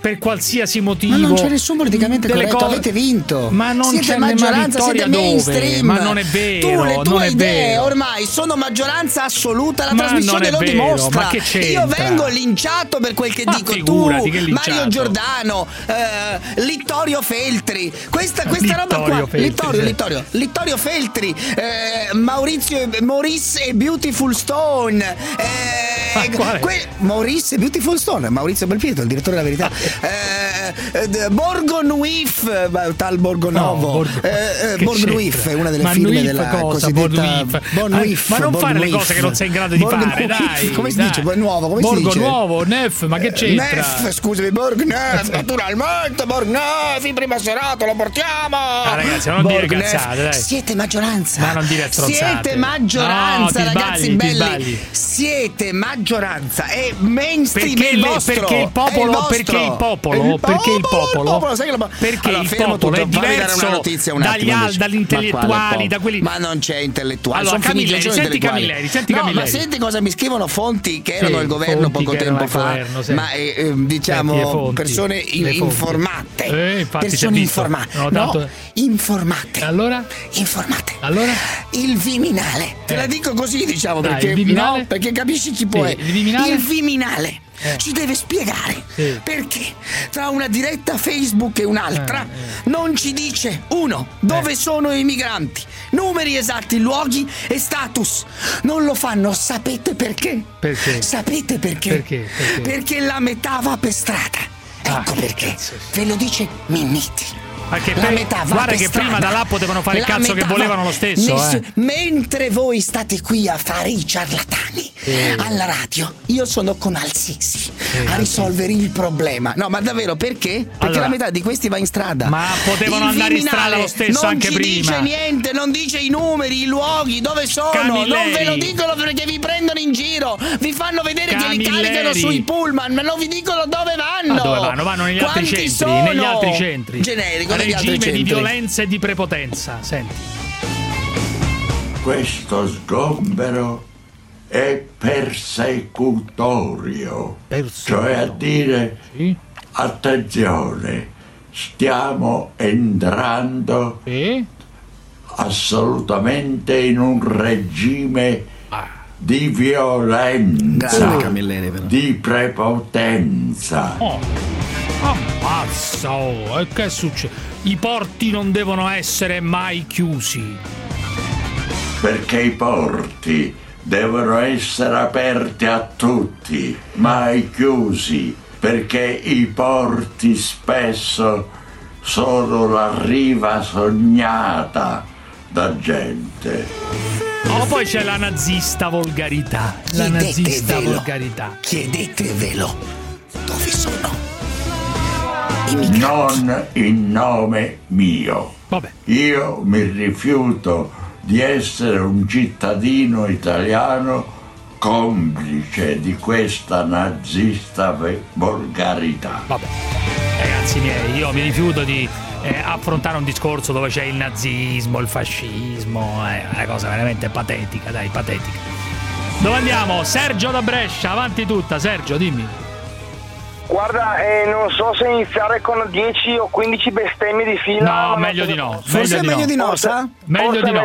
per qualsiasi motivo. Ma non c'è nessun politicamente corretto, co- avete vinto. Ma non siete c'è maggioranza, siete mainstream. Dove? Ma non è vero, tu, le tue non è idee vero. Ormai sono maggioranza assoluta, la ma trasmissione lo vero, dimostra. Ma che c'entra? Io vengo linciato per quel che ma dico tu, che Mario Giordano, eh, Littorio Feltri, questa questa Littorio roba qua, Feltri, Littorio, sì. Littorio, Littorio Feltri, eh, Maurizio Maurice Beautiful Stone, eh, ah, que- Maurice Beautiful Stone, Maurizio Belpietro, il direttore della Verità, eh, eh, Borgonuif, tal Borgonovo, no, Borg- eh, Borgonuif è una delle ma firme della cosa, cosiddetta Borgonuif, ah, ma non Borg fare Nuif. Le cose che non sei in grado di Borg fare, Nuif. Dai, come si dai. Dice Borgonuovo, come Borgo si dice Borgonuovo, Neff, ma che c'entra? Neff, scusami, Borgnef, naturalmente Borgnef, in prima serata lo portiamo. Ah, ragazzi, non Borg dire cazzate, dai. Siete maggioranza. Ma non dire stronzate. Siete maggioranza. No. Ragazzi sbagli, belli, siete maggioranza e mainstream perché il, vostro, perché il popolo, perché il popolo, perché il popolo, perché il popolo è diverso dagli al, dagli intellettuali, da quelli. Ma non c'è intellettuale. Allora, sono Camilleri, finiti senti Camilleri, senti no, Camilleri. Ma senti cosa mi scrivono fonti che erano sì, al governo poco tempo fa, governo, sì. Ma eh, diciamo senti, fonti, persone informate, eh, infatti, persone informate, no, tanto... informate. Allora, informate. Allora, il Viminale, te la dico così. Così diciamo dai, perché no, perché capisci chi può sì, è il Viminale, il Viminale eh. ci deve spiegare sì. perché tra una diretta Facebook e un'altra eh, eh. non ci dice uno dove eh. sono i migranti, numeri esatti, luoghi e status. Non lo fanno, sapete perché? Perché? Sapete perché? Perché, perché? Perché la metà va per strada. Ecco ah, perché cazzo. Ve lo dice Minniti. Perché la metà va guarda per che strada. Prima da là potevano fare il cazzo che volevano lo stesso ness- eh. Mentre voi state qui a fare i ciarlatani eh. alla radio, io sono con Al Sisi sì, a risolvere sì. il problema. No, ma davvero, perché? Perché allora, la metà di questi va in strada. Ma potevano il andare in strada lo stesso anche prima. Non ci dice niente, non dice i numeri, i luoghi, dove sono. Camilleri. Non ve lo dicono perché vi prendono in giro, vi fanno vedere Camilleri. che li caricano sui pullman, ma non vi dicono dove vanno. Ah, dove vanno? Vanno negli Quanti altri centri, sono? negli altri centri. Generico, regime negli altri centri. di violenza e di prepotenza. Senti. Questo sgombero è persecutorio, persecutorio. Cioè a dire, sì. attenzione, stiamo entrando sì. assolutamente in un regime ah. di violenza, uh. di prepotenza. Oh, ammazza, oh, e che succede? I porti non devono essere mai chiusi. Perché i porti devono essere aperti a tutti, mai chiusi, perché i porti spesso sono la riva sognata da gente. Oh, poi c'è la nazista volgarità. La nazista volgarità. Chiedetevelo dove sono i migranti. Non in nome mio. Vabbè. Io mi rifiuto di essere un cittadino italiano complice di questa nazista volgarità. Vabbè, ragazzi miei, io mi rifiuto di eh, affrontare un discorso dove c'è il nazismo, il fascismo, è eh, una cosa veramente patetica, dai, patetica. Dove andiamo? Sergio da Brescia, avanti tutta, Sergio, dimmi. Guarda, eh, non so se iniziare con dieci o quindici bestemmie di fila. No, meglio di no. Forse è meglio di no, sa? Meglio di no.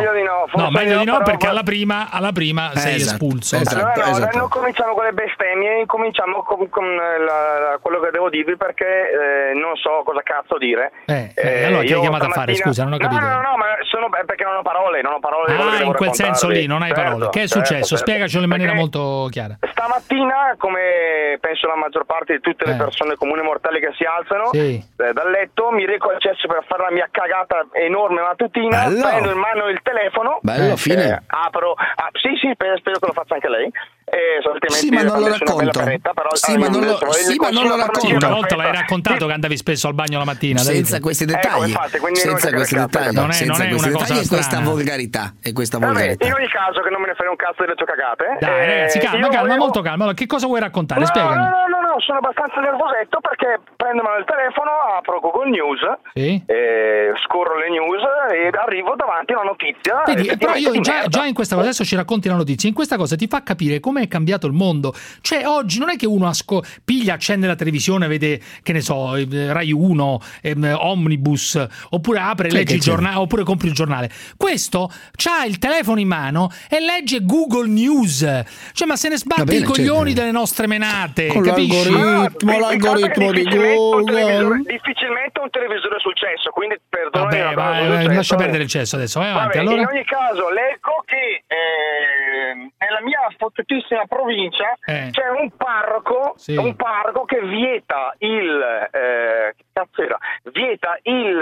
No, meglio di no perché alla prima, alla prima eh, sei esatto, espulso. Esatto, allora, no, esatto. non cominciamo con le bestemmie, cominciamo con, con la, la, quello che devo dirvi perché eh, non so cosa cazzo dire. Eh, eh, allora ti hai chiamato a fare, scusa, non ho capito. No, no, no, ma sono perché non ho parole, non ho parole. Ah, in quel senso lì, non hai parole. Certo, che è successo? Certo, Spiegacelo in maniera perché molto chiara. Stamattina, come penso la maggior parte di tutte le persone comuni mortali che si alzano sì. eh, dal letto, mi riconcesso per fare la mia cagata enorme mattutina, Bello. prendo in mano il telefono, Bello, eh, fine. apro, ah, sì sì spero che lo faccia anche lei. Eh, sì, ma non lo racconto. Carretta, però, sì, ma non lo, sì, ma non lo racconto. Una volta l'hai raccontato che andavi spesso al bagno la mattina. Senza questi dettagli. Ecco, infatti, senza questi dettagli. Non è, senza non è questi una dettagli cosa e questa volgarità. E questa volgarità. Vabbè, in ogni caso, che non me ne frega un cazzo delle tue cagate. Dai, eh, ragazzi, calma, calma, volevo... molto calma. Allora, che cosa vuoi raccontare? No, Spiegami. No, no, no, no, sono abbastanza nervosetto perché prendo mano il telefono, apro Google News, sì. eh, scorro le news e arrivo davanti a una notizia. Vedi, però io già, già in questa cosa, adesso ci racconti la notizia. In questa cosa ti fa capire come è cambiato il mondo. Cioè oggi non è che uno asco- piglia, accende la televisione, vede che ne so, eh, Rai uno, eh, Omnibus, oppure apre, che legge il giornale, oppure compri il giornale. Questo c'ha il telefono in mano e legge Google News. Cioè, ma se ne sbatte bene, i coglioni c'è. delle nostre menate, con capisci? L'algoritmo, ah, l'algoritmo di Google. Difficilmente un televisore è successo, quindi perdonami. Vabbè, va, lascia perdere il cesso adesso. Vai avanti. Vabbè, allora. In ogni caso, leggo che eh, nella mia fottutissima provincia eh. c'è un parroco sì. un parroco che vieta il eh, cazzera, vieta il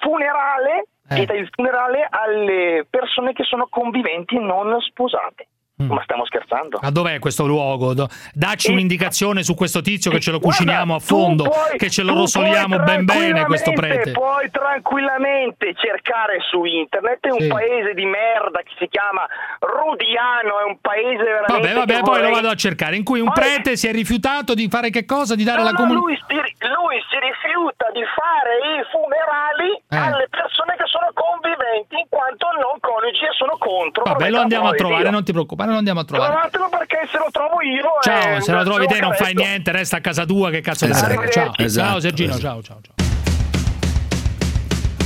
funerale eh. vieta il funerale alle persone che sono conviventi non sposate. Mm. Ma stiamo scherzando? Ma dov'è questo luogo? Dacci e... un'indicazione su questo tizio che ce lo cuciniamo. Guarda, a fondo, puoi, che ce lo rosoliamo ben bene questo prete. Puoi tranquillamente cercare su internet un sì. paese di merda che si chiama Rudiano, è un paese veramente. Vabbè, vabbè, poi vorrei... lo vado a cercare, in cui un poi... prete si è rifiutato di fare che cosa? Di dare no, la comunione. Lui, lui si rifiuta di fare i funerali eh. alle persone che sono conviventi in quanto non coniugi e sono contro. Vabbè, lo andiamo a trovare, Dio. non ti preoccupare. Non andiamo a trovare. Perché se lo trovo io. Ciao, eh, se lo trovi te non fai niente, resta a casa tua, che cazzo esatto, te Ciao, esatto, ciao Sergino, esatto. ciao, ciao, ciao.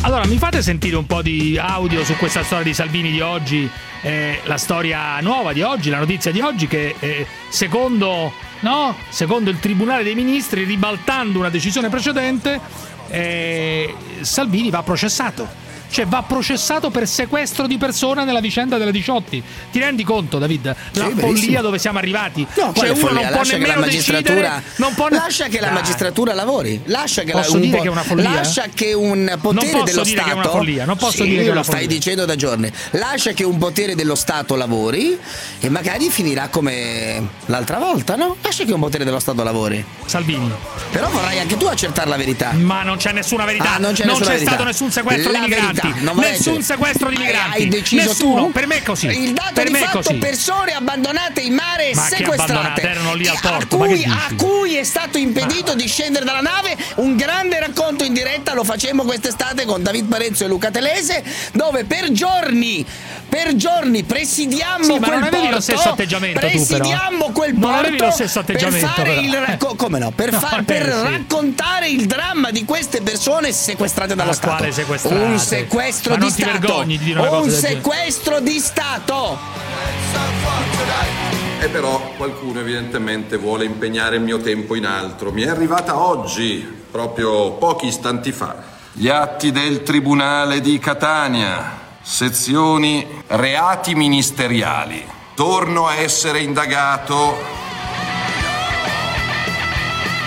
Allora, mi fate sentire un po' di audio su questa storia di Salvini di oggi, eh, la storia nuova di oggi, la notizia di oggi che eh, secondo no, secondo il Tribunale dei Ministri, ribaltando una decisione precedente, eh, Salvini va processato. Cioè va processato per sequestro di persona nella vicenda della Diciotti. Ti rendi conto, David? La sì, follia bellissimo. Dove siamo arrivati? No, cioè uno follia? Non può lascia nemmeno decidere. Non può... Lascia che la Dai. magistratura lavori. Lascia che posso la... dire un po... che è una follia? Lascia che un potere non posso dello dire Stato che è una follia. Non posso sì, dire che è una lo follia. Stai dicendo da giorni. Lascia che un potere dello Stato lavori e magari finirà come l'altra volta, no? Lascia che un potere dello Stato lavori. Salvini. Però vorrai anche tu accertare la verità. Ma non c'è nessuna verità. Ah, non c'è, non c'è verità. stato nessun sequestro la di migranti. Nessun sequestro di migranti. Hai deciso nessuno. Tu? Per me è così. Il dato per di fatto così. persone abbandonate in mare e sequestrate. Erano lì al porto. A cui, a cui è stato impedito ah. di scendere dalla nave. Un grande racconto in diretta lo facemmo quest'estate con David Parenzo e Luca Telese, dove per giorni per giorni presidiamo sì, quel porto. Ma non avevi lo stesso atteggiamento presidiamo tu, però. quel porto. Non avevi lo stesso atteggiamento per fare il racco- come no, per, far, no, per sì. raccontare il dramma di queste persone sequestrate dallo Stato. Quale sequestrate? Un sequestro di Stato. Ma non ti vergogni di dire una cosa del genere. Un sequestro di Stato. E però qualcuno evidentemente vuole impegnare il mio tempo in altro. Mi è arrivata oggi, proprio pochi istanti fa, gli atti del Tribunale di Catania. Sezioni reati ministeriali. Torno a essere indagato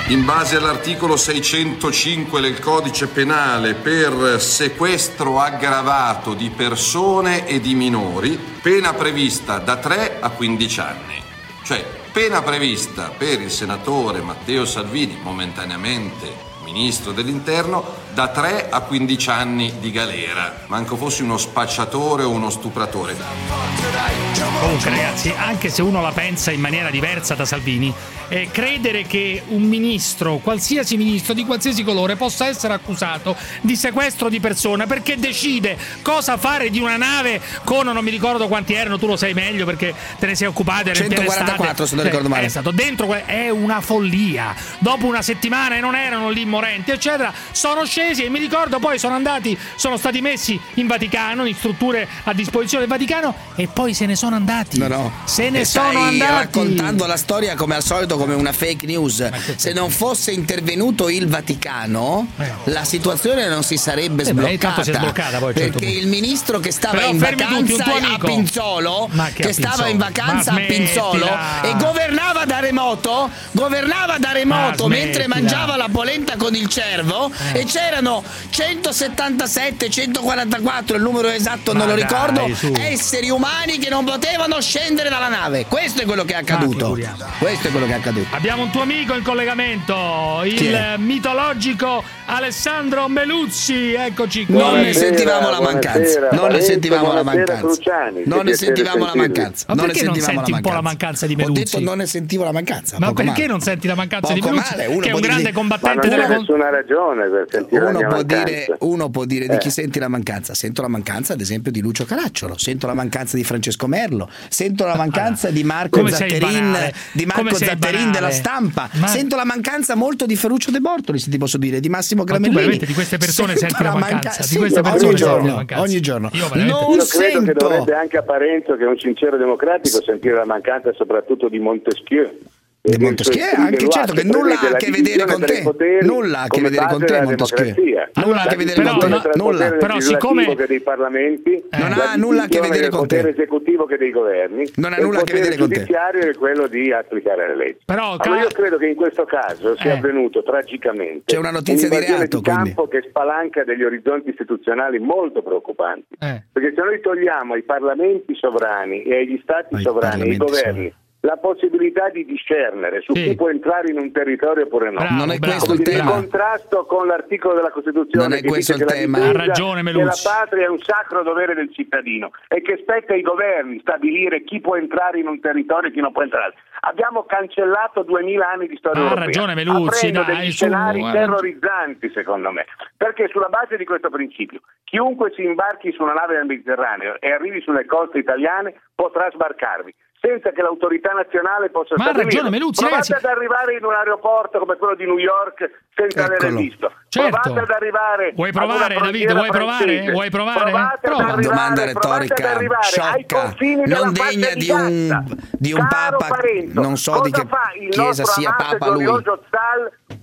in base all'articolo seicentocinque del codice penale per sequestro aggravato di persone e di minori, pena prevista da tre a quindici anni. Cioè, pena prevista per il senatore Matteo Salvini, momentaneamente Ministro dell'Interno, da tre a quindici anni di galera. Manco fossi uno spacciatore o uno stupratore. Comunque ragazzi, anche se uno la pensa in maniera diversa da Salvini, eh, credere che un ministro, qualsiasi ministro di qualsiasi colore, possa essere accusato di sequestro di persona perché decide cosa fare di una nave con, non mi ricordo quanti erano, tu lo sai meglio perché te ne sei occupato, centoquarantaquattro se non ricordo male. È stato dentro, è una follia. Dopo una settimana e non erano lì morenti, eccetera, sono scesi e mi ricordo poi sono andati, sono stati messi in Vaticano, in strutture a disposizione del Vaticano e poi se ne sono andati. No, no. Se ne e sono andati. Stai raccontando la storia come al solito come una fake news. Se non fosse intervenuto il Vaticano, eh. la situazione non si sarebbe eh sbloccata. Beh, si è sbloccata poi, certo perché punto. Il ministro che stava Però in vacanza tutti, a Pinzolo, che, che a stava Pinzolo? in vacanza a Pinzolo e governava da remoto, governava da remoto mentre mangiava la polenta con il cervo eh. e c'erano centosettantasette, centoquarantaquattro, il numero esatto non Ma lo ricordo, dai, esseri umani che non potevano scendere dalla nave. Questo è quello che è accaduto. Ah, questo è quello che è accaduto. Abbiamo un tuo amico in collegamento, il mitologico Alessandro Meluzzi. Eccoci qua. Non buonasera, ne sentivamo la mancanza. Non ne sentivamo la mancanza. Non ne sentivamo la mancanza. Ma perché non senti un po' la mancanza di Meluzzi? Ho detto non ne sentivo la mancanza. Ma perché male. non senti la mancanza poco di Meluzzi? Male, che è un grande combattente della nessuna ragione per sentire uno la può dire, uno può dire eh. di chi senti la mancanza. Sento la mancanza ad esempio di Lucio Caracciolo, sento la mancanza di Francesco Merlo, sento la mancanza ah, di Marco Zatterin di Marco Zatterin della Stampa, Ma... sento la mancanza molto di Ferruccio De Bortoli, se ti posso dire, di Massimo Gramellini. Di queste persone sento la mancanza, sì, di queste persone ogni giorno, mancanza. Ogni giorno. Io, non io credo sento... che dovrebbe anche a Parenzo, che è un sincero democratico, sentire la mancanza soprattutto di Montesquieu. De Montesquieu, anche certo che nulla ha a che vedere con te, nulla ha a che vedere con te Montesquieu, nulla ha a che vedere con te, nulla, però siccome dei parlamenti non ha nulla a che vedere con te, esecutivo che dei governi, non ha nulla a che vedere con te, il giudiziario è quello di applicare le leggi. Però io credo che in questo caso sia avvenuto tragicamente. C'è una notizia di reato, quindi campo che spalanca degli orizzonti istituzionali molto preoccupanti, perché se noi togliamo ai parlamenti sovrani e agli stati sovrani, ai governi la possibilità di discernere su sì. chi può entrare in un territorio oppure no. Bravo, non è bravo, questo il tema. In contrasto con l'articolo della Costituzione, non è che questo dice il che tema. La difesa, ha ragione Meluzzi, che la patria è un sacro dovere del cittadino e che spetta ai governi stabilire chi può entrare in un territorio e chi non può entrare. Abbiamo cancellato duemila anni di storia ha europea. Ha ragione Meluzzi, dai, degli scenari sumo, terrorizzanti secondo me, perché sulla base di questo principio chiunque si imbarchi su una nave del Mediterraneo e arrivi sulle coste italiane potrà sbarcarvi senza che l'autorità nazionale possa Ma stabilire. Ragione Meluzzi, provate ragazzi. ad arrivare in un aeroporto come quello di New York senza avere visto. Certo. Provate ad arrivare. Vuoi provare Davide? Vuoi provare? Vuoi provare? Provate Prova. Arrivare, domanda retorica sciocca, non degna di un di un Caro papa, Parenzo, non so di che chiesa sia papa lui.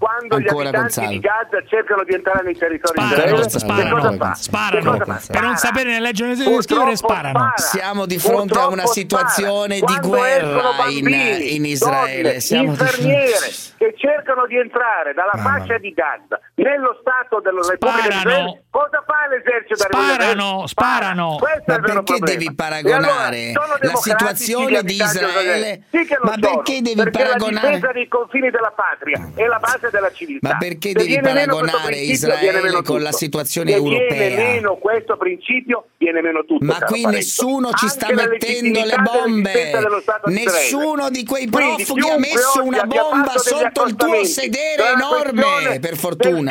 quando gli abitanti Gonzalo. di Gaza cercano di entrare nei territori israeliani, sparano, sparano per non sapere né leggere né scrivere, sparano. Siamo di fronte a una situazione di guerra in, in Israele. Siamo infermiere che cercano di entrare dalla fascia di Gaza nello stato della Repubblica di Israele. Cosa fa l'esercito? Sparano, sparano. Ma perché devi paragonare la situazione di Israele? Ma perché devi paragonare? La difesa dei confini della patria è la base della civiltà. Ma perché devi paragonare Israele con la situazione europea? Se viene meno questo principio, viene meno tutto. Ma qui nessuno ci sta mettendo le bombe. Nessuno di quei profughi ha messo una bomba sotto il tuo sedere enorme, per fortuna.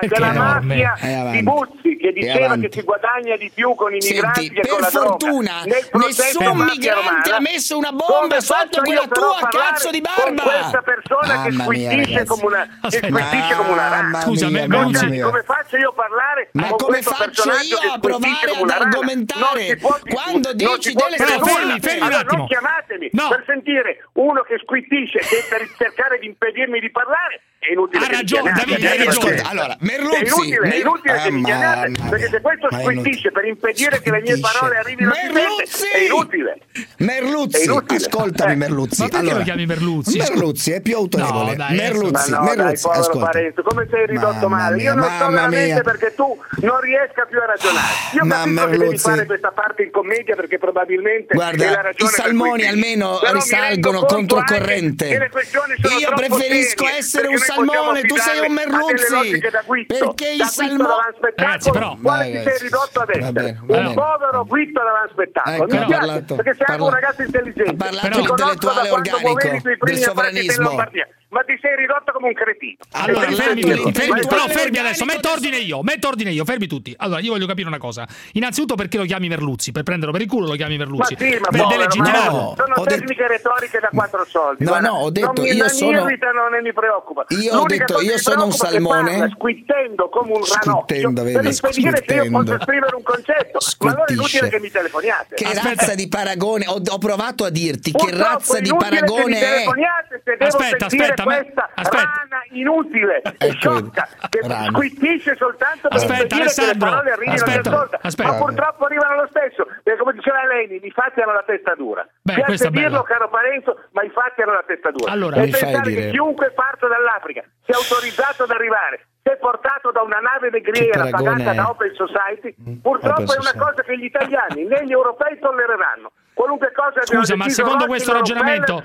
Della mafia di Buzzi, che diceva che si guadagna di più con i migranti che con la droga. Per fortuna nessun migrante ha messo una bomba sotto quella tua cazzo di barba. Questa persona che squittisce come una che squittisce come una rana. Scusa, come faccio io a parlare? Ma come faccio io a provare ad argomentare quando dici delle stronzate? Allora non chiamatemi per sentire uno che squittisce e per cercare di impedirmi di parlare. È inutile. Ha ragione, Davide, hai ragione. Allora, Merluzzi, è inutile, è inutile che mi chiamate, perché se questo squittisce per impedire che le mie parole arrivino a gente, è inutile. Merluzzi, ascoltami Merluzzi. Ma perché lo chiami Merluzzi? Merluzzi è più autorevole. No, dai, Merluzzi, no, Merluzzi, dai, ascolta. Parenzo, come sei ridotto mamma male? Io non so veramente mia. perché tu non riesca più a ragionare. Io mamma capisco Merluzzi. che devi fare questa parte in commedia perché probabilmente guarda, è la ragione. I salmoni per almeno però risalgono controcorrente. Io preferisco essere un salmone, tu sei un Merluzzi. Perché i salmoni ragazzi, però quale ti sei ridotto ad essere? Un povero Guitto davanti spettacolo. Mi piace perché sei anche un ragazzo intelligente. Ha parlato l'intellettuale organico del sovranismo. Ma ti sei ridotto come un cretino. Allora, fermi, fermi, fermi, però fermi adesso, metto ordine io, metto ordine io, fermi tutti. Allora, io voglio capire una cosa. Innanzitutto perché lo chiami Merluzzi? Per prenderlo per il culo lo chiami Merluzzi? Ma sì, ma per no, delegittimarlo. No, sono tecniche detto... retoriche da quattro soldi. No, guarda, no, ho detto non mi, io sono non ne mi preoccupa. Io ho detto io sono un salmone squittendo come un ranocchio. Per impedire che io possa esprimere un concetto. Ma allora è inutile che mi telefoniate. Che razza di paragone? Ho provato a dirti che razza di paragone è. Aspetta, aspetta. Questa aspetta. rana inutile e sciocca che squittisce soltanto per aspetta, dire che le parole arrivino aspetta, aspetta. ma purtroppo arrivano lo stesso, perché come diceva Lenin i fatti hanno la testa dura. Beh, piace dirlo, caro Parenzo, ma i fatti hanno la testa dura. Allora, e pensare che chiunque parto dall'Africa sia autorizzato ad arrivare se portato da una nave negriera pagata da Open Society purtroppo Open è una cosa che gli italiani né gli europei tollereranno. Qualunque cosa Scusa, ma secondo questo ragionamento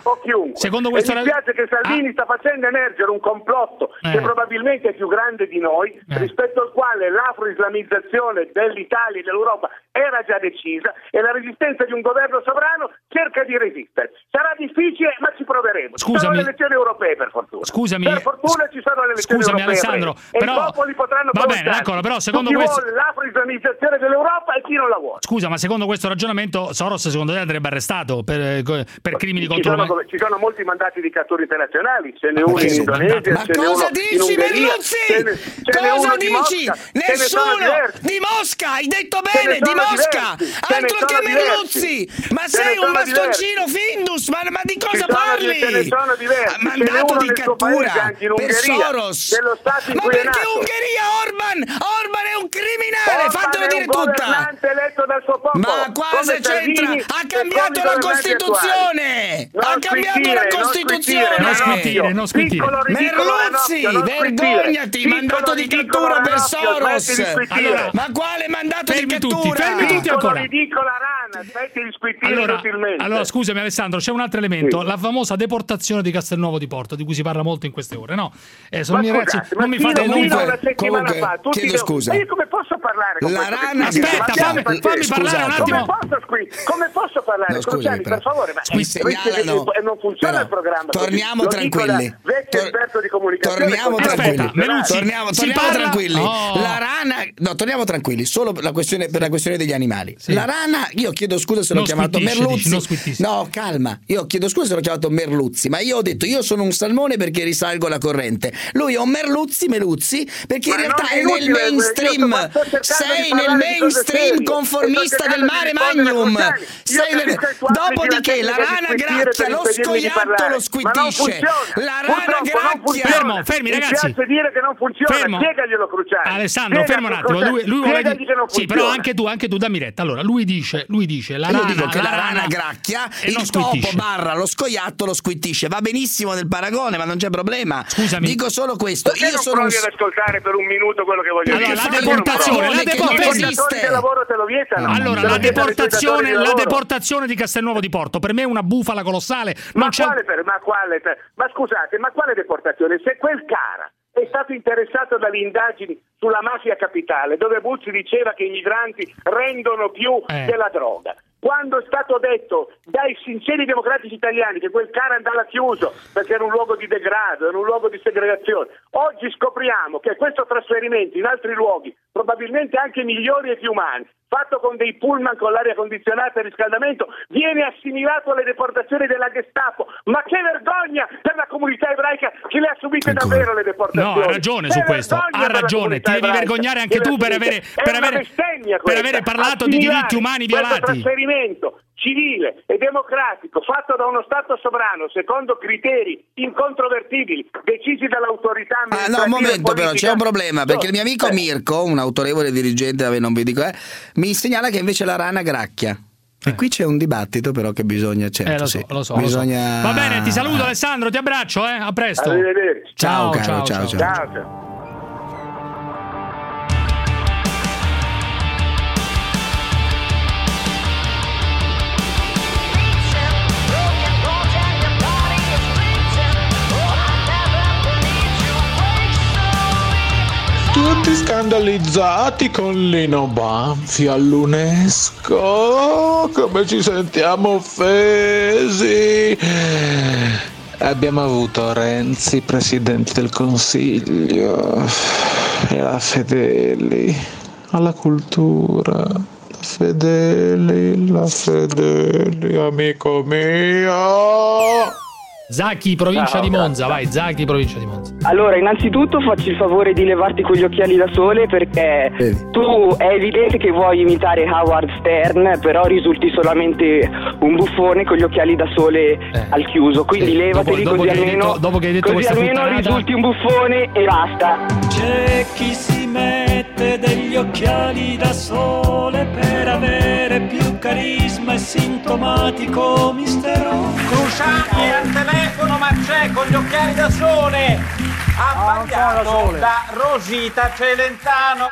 secondo questo e mi piace che Salvini ah. sta facendo emergere un complotto eh. che probabilmente è più grande di noi, eh. rispetto al quale l'afro-islamizzazione dell'Italia e dell'Europa era già decisa e la resistenza di un governo sovrano cerca di resistere. Sarà difficile, ma ci proveremo. Scusami. Ci sono le elezioni europee, per fortuna. Scusami. Per fortuna ci sono le elezioni Scusami, europee. Scusami Alessandro, e però... i popoli potranno Va bene, d'accordo, però secondo chi questo... vuole l'afro-islamizzazione dell'Europa e chi non la vuole. Scusa, ma secondo questo ragionamento Soros secondo te andrebbe arrestato per, per crimini ci contro sono, la... Ci sono molti mandati di cattura internazionali, ce n'è uno in Indonesia, ma ce n'è uno in Ungheria. Cosa dici, Merluzzi? Cosa dici? Nessuno di Mosca, hai detto bene, di Mosca, altro che Merluzzi. Ma sei un bastoncino Findus, ma, ma di cosa parli? Ce ne sono diversi. Mandato di cattura per Soros. Ma perché Ungheria, Orban? Orban è un criminale, fatelo dire tutta. Ma quasi c'entra Ha cambiato la Costituzione! Ha cambiato la Costituzione! Non squittire, non squittire. Merluzzi, vergognati! Mandato di cattura per Soros! Ma quale mandato di cattura? Fermi tutti ancora! Allora, allora, scusami Alessandro, c'è un altro elemento, la famosa deportazione di Castelnuovo di Porto, di cui si parla molto in queste ore, no? Eh, sono miei ragazzi, non mi fate nulla. Chiedo scusa. Io come posso parlare? La rana, aspetta, fammi parlare un attimo. Come posso parlare? No, scusami, Cruciani, per favore, ma mi segnalano, non funziona però, il programma. Torniamo tranquilli. Tor- di torniamo tranquilli. Aspetta, torniamo, torniamo tranquilli. Oh. La rana, no, torniamo tranquilli, solo per la questione, per la questione degli animali. Sì. La rana, io chiedo scusa se l'ho non chiamato Merluzzi. Dici, no, calma. Io chiedo scusa se l'ho chiamato Merluzzi. merluzzi, ma io ho detto io sono un salmone perché risalgo la corrente, lui è un merluzzi meluzzi perché ma in realtà è nel mainstream, sei nel mainstream conformista del mare magnum, sei nel... dopodiché la rana gracchia, lo scoiattolo lo squittisce, la rana gracchia. Fermo, fermi ragazzi, dire che non funziona, fermo. Spiegaglielo Cruciani. Alessandro, fermo un attimo, lui, lui vuole dire... Sì, però anche tu, anche tu dammi retta. Allora lui dice, lui dice la rana, dico che la, la rana, rana gracchia e il topo barra lo scoiattolo lo squittisce. Va benissimo nel paragone, ma non c'è problema. Scusami. Dico solo questo. Perché io non sono provi un... ad ascoltare per un minuto quello che voglio allora, dire. La deportazione, la deportazione lavoro te lo vietano. Allora, la deportazione, la deportazione di Castelnuovo di Porto per me è una bufala colossale. Non ma c'è... quale per, ma quale per, ma scusate, ma quale deportazione? Se quel cara è stato interessato dalle indagini sulla mafia capitale, dove Buzzi diceva che i migranti rendono più eh. della droga. Quando è stato detto dai sinceri democratici italiani che quel cara andava chiuso perché era un luogo di degrado, era un luogo di segregazione, oggi scopriamo che questo trasferimento in altri luoghi, probabilmente anche migliori e più umani, fatto con dei pullman con l'aria condizionata e riscaldamento, viene assimilato alle deportazioni della Gestapo. Ma che vergogna per la comunità ebraica che le ha subite ancora. Davvero le deportazioni. No, ha ragione che su questo, ha ragione, ti devi vergognare anche tu per avere, per avere, per avere parlato di diritti umani violati. Civile e democratico fatto da uno Stato sovrano secondo criteri incontrovertibili decisi dall'autorità amministrativa. Ah, no, un momento però, c'è un problema perché il mio amico Mirko, un autorevole dirigente, non vi dico, eh, mi segnala che invece la rana gracchia. Eh. E qui c'è un dibattito però che bisogna certo, eh, lo so, sì. lo so, bisogna... lo so. Va bene, ti saluto Alessandro, ti abbraccio, eh. A presto. Arrivederci. Ciao, ciao, caro, ciao, ciao, ciao. ciao. ciao. Tutti scandalizzati con Lino Banfi all'UNESCO, come ci sentiamo offesi. Abbiamo avuto Renzi, presidente del Consiglio, e la Fedeli alla cultura. Fedeli, la Fedeli, amico mio. Zacchi, provincia no, di Monza, grazie. Vai, Zacchi, provincia di Monza. Allora, innanzitutto facci il favore di levarti quegli occhiali da sole perché eh. tu è evidente che vuoi imitare Howard Stern, però risulti solamente un buffone con gli occhiali da sole eh. al chiuso, quindi eh. levateli dopo, dopo così almeno, detto, dopo che hai detto così almeno puttana... risulti un buffone e basta. C'è chi si mette degli occhiali da sole per avere più carisma e sintomatico mistero. Cruciani al telefono ma c'è con gli occhiali da sole, abbandonato da Rosita Celentano.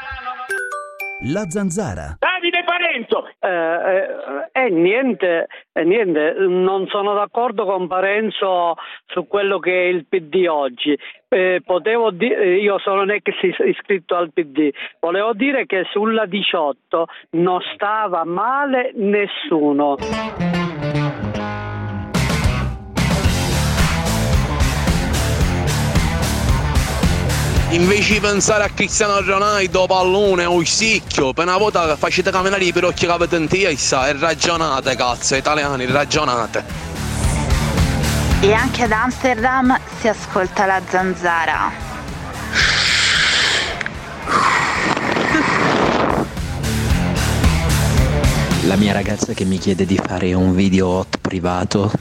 La Zanzara. Davide Parenzo. Eh, eh, eh, niente, eh, niente, non sono d'accordo con Parenzo su quello che è il P D oggi. Eh, potevo di- io sono un ex iscritto al P D. Volevo dire che sulla diciotto non stava male nessuno. Invece di pensare a Cristiano Ronaldo, pallone o Isicchio, per una volta facete camminare i pirocchi che avete in testa e ragionate, cazzo, italiani, ragionate. E anche ad Amsterdam si ascolta la Zanzara. La mia ragazza che mi chiede di fare un video hot privato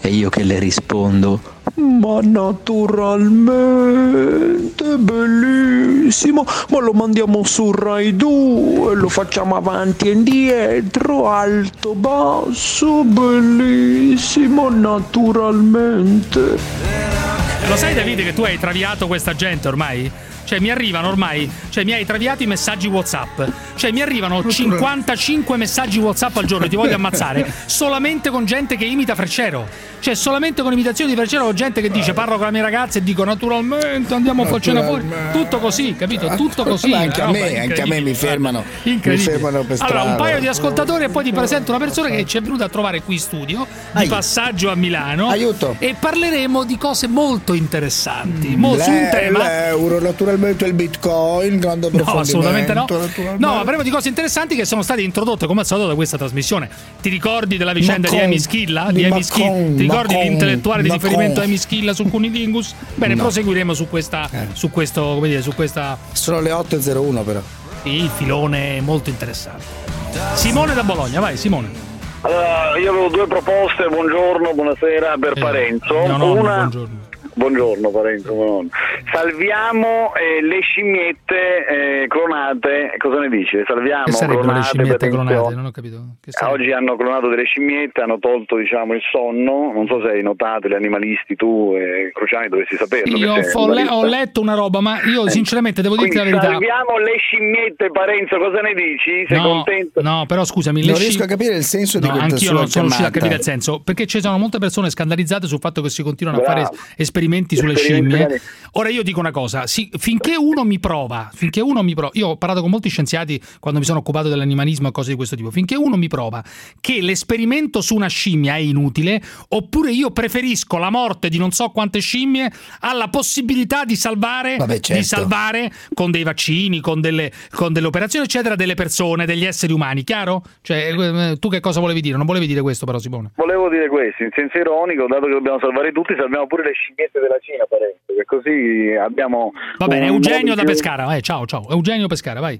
e io che le rispondo: ma naturalmente, bellissimo, ma lo mandiamo su Rai due, lo facciamo avanti e indietro, alto, basso, bellissimo, naturalmente. Lo sai Davide che tu hai traviato questa gente ormai? Cioè mi arrivano ormai, cioè mi hai traviato i messaggi WhatsApp. Cioè mi arrivano cinquantacinque messaggi WhatsApp al giorno, ti voglio ammazzare, solamente con gente che imita Freccero. Cioè solamente con imitazioni di Freccero, con gente che dice parlo con la mia ragazza e dico naturalmente andiamo a fare cena fuori. Tutto così, capito? Tutto così. Ma anche a me, anche a me mi fermano. Incredibile. Mi fermano per strada. Allora, un paio di ascoltatori e poi ti presento una persona che ci è venuta a trovare qui in studio, di passaggio a Milano. Aiuto. E parleremo di cose molto interessanti, mo- su un tema urolotura probabilmente il Bitcoin, grande approfondimento. No, assolutamente no. No, ma parliamo di cose interessanti che sono state introdotte come al solito da questa trasmissione. Ti ricordi della vicenda Macron, di Amy Schilla? Di Amy Schilla? Ti ricordi Macron, l'intellettuale di Macron. riferimento a Amy Schilla sul Cunilingus? Bene, no. proseguiremo su questa eh. su questo, come dire, su questa. Sono le otto e zero uno però. Sì, filone molto interessante. Simone da Bologna, vai Simone. Allora, io avevo due proposte, buongiorno, buonasera per eh, Parenzo. No, no, Una... no, buongiorno. Buongiorno Parenzo. Buongiorno. Salviamo eh, le scimmiette eh, clonate. Cosa ne dice? Salviamo che clonate, le scimmiette clonate? Non ho capito. Che oggi hanno clonato delle scimmiette, hanno tolto, diciamo, il sonno. Non so se hai notato, gli animalisti tu e eh, Cruciani dovresti saperlo. Io ho, le- ho letto una roba, ma io sinceramente devo dirti Quindi la verità. Salviamo le scimmiette, Parenzo. Cosa ne dici? Sei no, contento? No, però scusami, non le riesco sci- a capire il senso no, di questa anch'io non sono riuscito a capire il senso, perché ci sono molte persone scandalizzate sul fatto che si continuano Bravo. a fare esperienze sulle scimmie. Ora io dico una cosa, sì, finché uno mi prova, finché uno mi prova, io ho parlato con molti scienziati quando mi sono occupato dell'animalismo e cose di questo tipo, finché uno mi prova che l'esperimento su una scimmia è inutile, oppure io preferisco la morte di non so quante scimmie alla possibilità di salvare Vabbè, certo. di salvare con dei vaccini, con delle con delle operazioni eccetera, delle persone, degli esseri umani, chiaro? Cioè, tu che cosa volevi dire? Non volevi dire questo però, Simone? Volevo dire questo, in senso ironico, dato che dobbiamo salvare tutti, salviamo pure le scimmie della Cina, Parenzo, che così abbiamo. Va bene, Eugenio da Pescara, eh, ciao ciao, Eugenio Pescara, vai.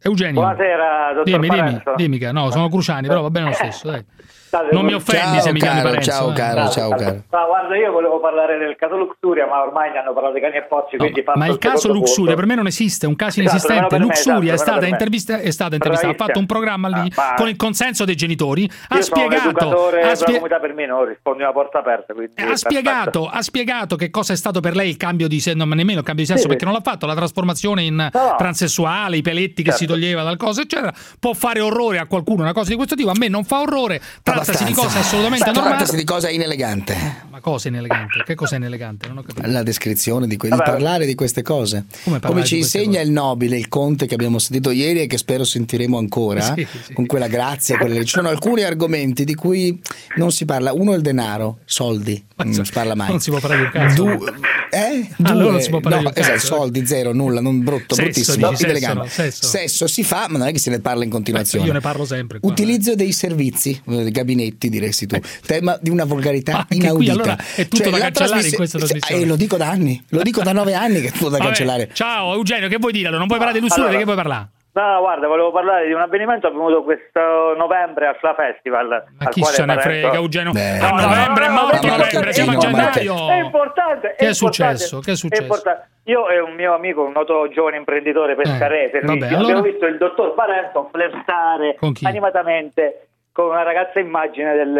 Eugenio. Buonasera, dottor Dimmi, Parenzo. dimmi, dimmi, no, sono Cruciani, però va bene lo stesso, dai. Salve, non mi offendi ciao, se mi chiami Parenzo. Ciao, caro, eh. ciao, caro. Ma guarda, io volevo parlare del caso Luxuria, ma ormai ne hanno parlato i cani e pozzi, no, quindi Ma il caso Luxuria punto. per me non esiste, è un caso esatto, inesistente. Luxuria esatto, è, stata intervista- è stata intervistata, ha fatto un programma lì ah, con il consenso dei genitori, ha spiegato, ha, spie- per me, no, rispondo una porta aperta, quindi ha spiegato, ha spiegato che cosa è stato per lei il cambio di senso, nemmeno il cambio di sesso sì, perché sì. non l'ha fatto, la trasformazione in no. transessuale, i peletti certo. che si toglieva dal coso eccetera. Può fare orrore a qualcuno una cosa di questo tipo, a me non fa orrore. Trattasi di cosa assolutamente normale. Trattasi di cosa inelegante. Ma cosa inelegante? Che cosa è inelegante? Non ho capito. La descrizione di, que- di parlare di queste cose. Come, Come ci insegna cose? il nobile, il conte che abbiamo sentito ieri e che spero sentiremo ancora, sì, sì. con quella grazia. Quella... Ci sono alcuni argomenti di cui non si parla. Uno è il denaro, soldi, ma non si parla mai. Non si può parlare di cazzo. Du- eh? Due... Allora non si può parlare no, di esatto, soldi, zero, nulla, non brutto, sesso, bruttissimo. Dici, sesso, no, sesso. sesso si fa, ma non è che se ne parla in continuazione. Io ne parlo sempre. Qua, Utilizzo eh. dei servizi, gabinetti diresti tu, tema di una volgarità inaudita. Qui, allora, è tutto cioè, da cancellare trasmiss- in questa trasmissione. Eh, lo dico da anni, lo dico da nove anni che è tutto da Vabbè, cancellare. Ciao Eugenio, che vuoi dire? Non puoi parlare di Luxuria, allora, che vuoi parlare? No, guarda, volevo parlare di un avvenimento avvenuto questo novembre al Fla Festival. Ma al chi quale se ne frega, Eugenio? Beh, no, no, novembre è no, morto, no, no, novembre, siamo a gennaio. È importante. È che è successo? Che è successo? È importante. Io e un mio amico, un noto giovane imprenditore pescarese, eh, vabbè, abbiamo allora... visto il dottor Parenzo flirtare animatamente con una ragazza immagine del,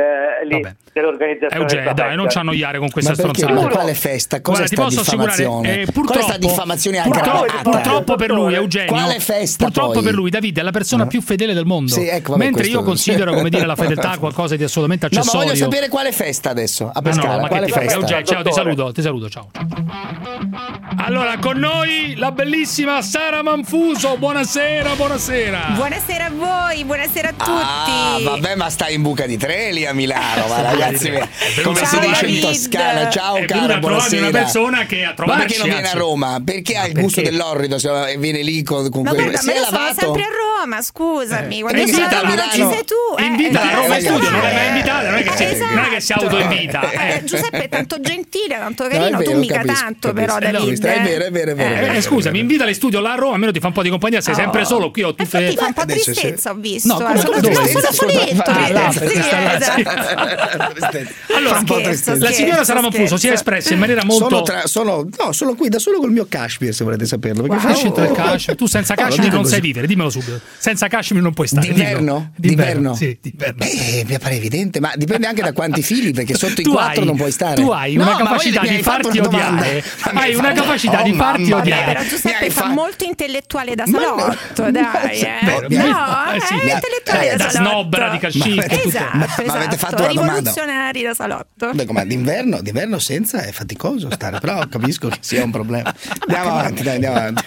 lì, dell'organizzazione. Eugenio, dai, non ci annoiare con questa stronzata. Ma quale festa? Cosa Guarda, è sta diffamazione? Eh, purtroppo, questa diffamazione anche purtroppo, purtroppo per lui, Eugenio. Quale festa? Purtroppo poi? per lui, Davide è la persona più fedele del mondo. Sì, ecco, vabbè, mentre io considero, come dire, la fedeltà qualcosa di assolutamente accessorio. No, ma voglio sapere quale festa adesso a Pescara. Ah, no, ma quale che ti festa? Eugenio, ciao, ti saluto, ti saluto, ciao. Allora, con noi la bellissima Sara Manfuso. Buonasera, buonasera. Buonasera a voi, buonasera a tutti. Ah, vabbè. Beh, ma stai in buca di tre lì a Milano, ma ragazzi, come si dice in Toscana. Ciao caro, buonasera. Una persona che ha trovato, ma perché non viene a Roma? Perché ha il gusto dell'orrido e viene lì con quel... Ma sei io lavato? Sono sempre a Roma, scusami, eh, quando sono a Roma non ci sei tu. Invita eh, a Roma eh, Studio, eh, non l'hai mai invitata, non è che si esatto. autoinvita. Eh. Eh, Giuseppe è tanto gentile, tanto carino, no, vero, tu mica capisco, tanto capisco, però da è vero, è vero, è vero. Scusa, mi invita alle Studio là a Roma, almeno ti fa un po' di compagnia, sei sempre solo qui, ho tutte... Infatti fa un po' tristezza, ho visto. No, allora, la signora Sara Manfuso si è espressa in maniera molto... Sono, tra, sono, no, sono qui da solo col mio cashmere, se volete saperlo. Perché wow. faccio... oh, oh, oh. Tu senza cashmere no, non così. sai vivere, dimmelo subito. Senza cashmere non puoi stare. D'inverno? D'inverno? D'inverno. Sì, d'inverno. Beh, mi pare evidente, ma dipende anche da quanti figli, perché sotto i quattro non puoi stare. Tu hai una no, capacità di farti odiare. Hai una capacità di farti odiare. Però Giuseppe fa molto intellettuale da salotto, dai. No, è intellettuale da salotto. Radical chic, esatto, ma, esatto. ma avete fatto una rivoluzionari domanda. Da salotto. Beh, com'è, d'inverno, d'inverno senza è faticoso stare, però capisco che sia un problema. Andiamo avanti, dai, andiamo avanti.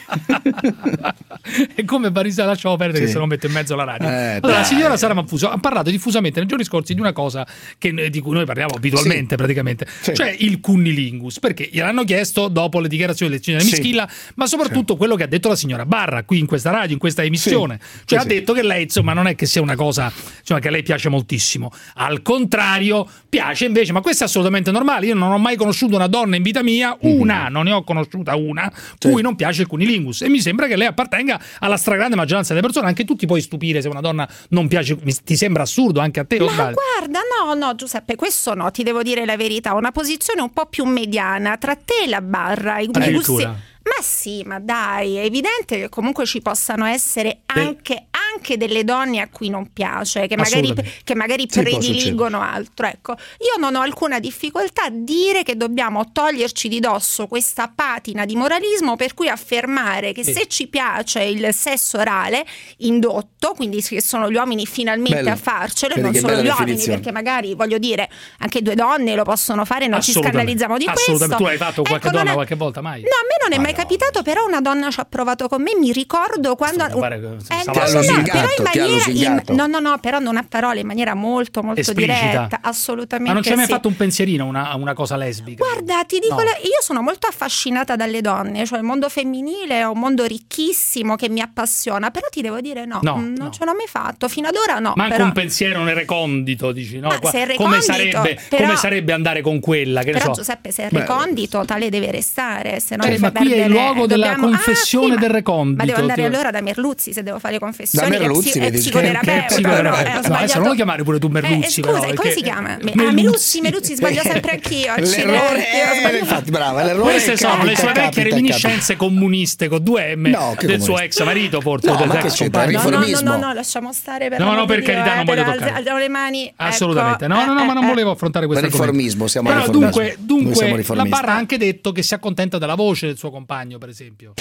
E come Barisa la Chopin solito sì. Che se lo metto in mezzo alla radio. Eh, allora, dai. La signora Sara Manfuso ha parlato diffusamente nei giorni scorsi di una cosa che, di cui noi parliamo abitualmente, sì. praticamente, sì. cioè il cunnilingus, perché gliel'hanno chiesto dopo le dichiarazioni della signora sì. Mischilla, ma soprattutto sì. quello che ha detto la signora Barra qui in questa radio, in questa emissione. Sì. Cioè sì, ha sì. detto che lei, insomma, non è che sia una cosa, insomma, che a lei piace moltissimo. Al contrario, piace invece, ma questo è assolutamente normale. Io non ho mai conosciuto una donna in vita mia, una, mm. non ne ho conosciuta una, sì. cui non piace il cunnilingus, e mi sembra che lei appartenga alla stragrande maggioranza delle persone. Anche tu ti puoi stupire se una donna non piace, ti sembra assurdo anche a te. Ma guarda, no no Giuseppe, questo no, ti devo dire la verità, una posizione un po' più mediana tra te e la Barra, i gusti. Ma sì, ma dai, è evidente che comunque ci possano essere anche, anche delle donne a cui non piace, che magari, che magari sì, prediligono altro. Ecco, io non ho alcuna difficoltà a dire che dobbiamo toglierci di dosso questa patina di moralismo per cui affermare che eh. se ci piace il sesso orale indotto, quindi che sono gli uomini finalmente bello. a farcelo, e non solo gli uomini, perché magari, voglio dire, anche due donne lo possono fare, non ci scandalizziamo di questo. Tu hai fatto qualche ecco, donna è... qualche volta? Mai? No, a me non è mai è capitato, però una donna ci ha provato con me, mi ricordo quando sì, pare, un, eh, no, no, però in maniera in, no no no però non a parole, in maniera molto molto esplicita, diretta, assolutamente. Ma non ci hai mai sì. fatto un pensierino a una, una cosa lesbica? Guarda, ti dico no. la, io sono molto affascinata dalle donne, cioè il mondo femminile è un mondo ricchissimo che mi appassiona, però ti devo dire no, no non no. ce l'ho mai fatto fino ad ora, no. Ma anche un pensiero nel recondito, dici no? Qua, se recondito, come sarebbe però, come sarebbe andare con quella che però, ne so. Giuseppe, se è recondito tale deve restare, se no eh, ma qui il luogo della dobbiamo... confessione ah, sì, del recondito. Ma devo andare allora da Merluzzi se devo fare confessioni. Da Merluzzi, è psicoterapeuta. No, eh, no, adesso non lo chiamare pure tu Merluzzi. Eh, scusa, però, come si chiama? Merluzzi. Ah, Merluzzi, Merluzzi sbaglio sempre anch'io. L'errore è... Infatti, brava, l'errore. Queste sono capita, le sue vecchie reminiscenze comuniste con due M no, del suo ex marito, forse. No, ma che c'entra? No, no, no, lasciamo stare. No, no, per carità, non voglio toccare. Alziamo le mani. Assolutamente. No, no, no, ma non volevo affrontare questo riformismo. Siamo riformisti. Dunque, la Barra ha anche detto che si accontenta della voce del suo compagno, per esempio.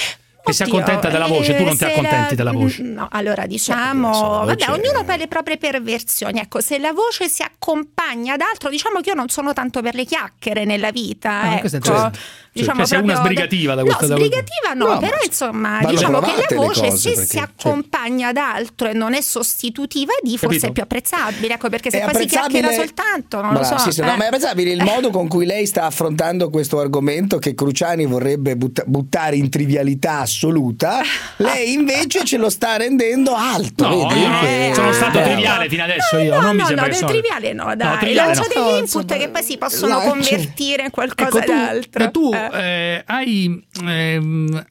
Che si accontenta della voce, tu non ti accontenti della voce. No, allora diciamo, so, vabbè, ognuno ha le proprie perversioni. Ecco, se la voce si accompagna ad altro, diciamo che io non sono tanto per le chiacchiere nella vita. Ah, ecco, diciamo cioè, proprio... sei una sbrigativa da questa. No, sbrigativa no, no però insomma, diciamo che la voce cose, se perché, si accompagna cioè... ad altro e non è sostitutiva di, forse capito? È più apprezzabile. Ecco, perché se poi si chiacchiera soltanto, non brava, lo so. Sì, eh. No, ma è apprezzabile il modo con cui lei sta affrontando questo argomento che Cruciani vorrebbe butta- buttare in trivialità assoluta, lei invece ce lo sta rendendo alto. No, vedi? Io eh, sono stato bello. triviale fino adesso. No, io no, non no, mi sembra no, del triviale no, dai. No, triviale no. degli input no, che poi si possono no, convertire in qualcosa ecco, d'altro. Tu, eh. tu eh, hai, eh,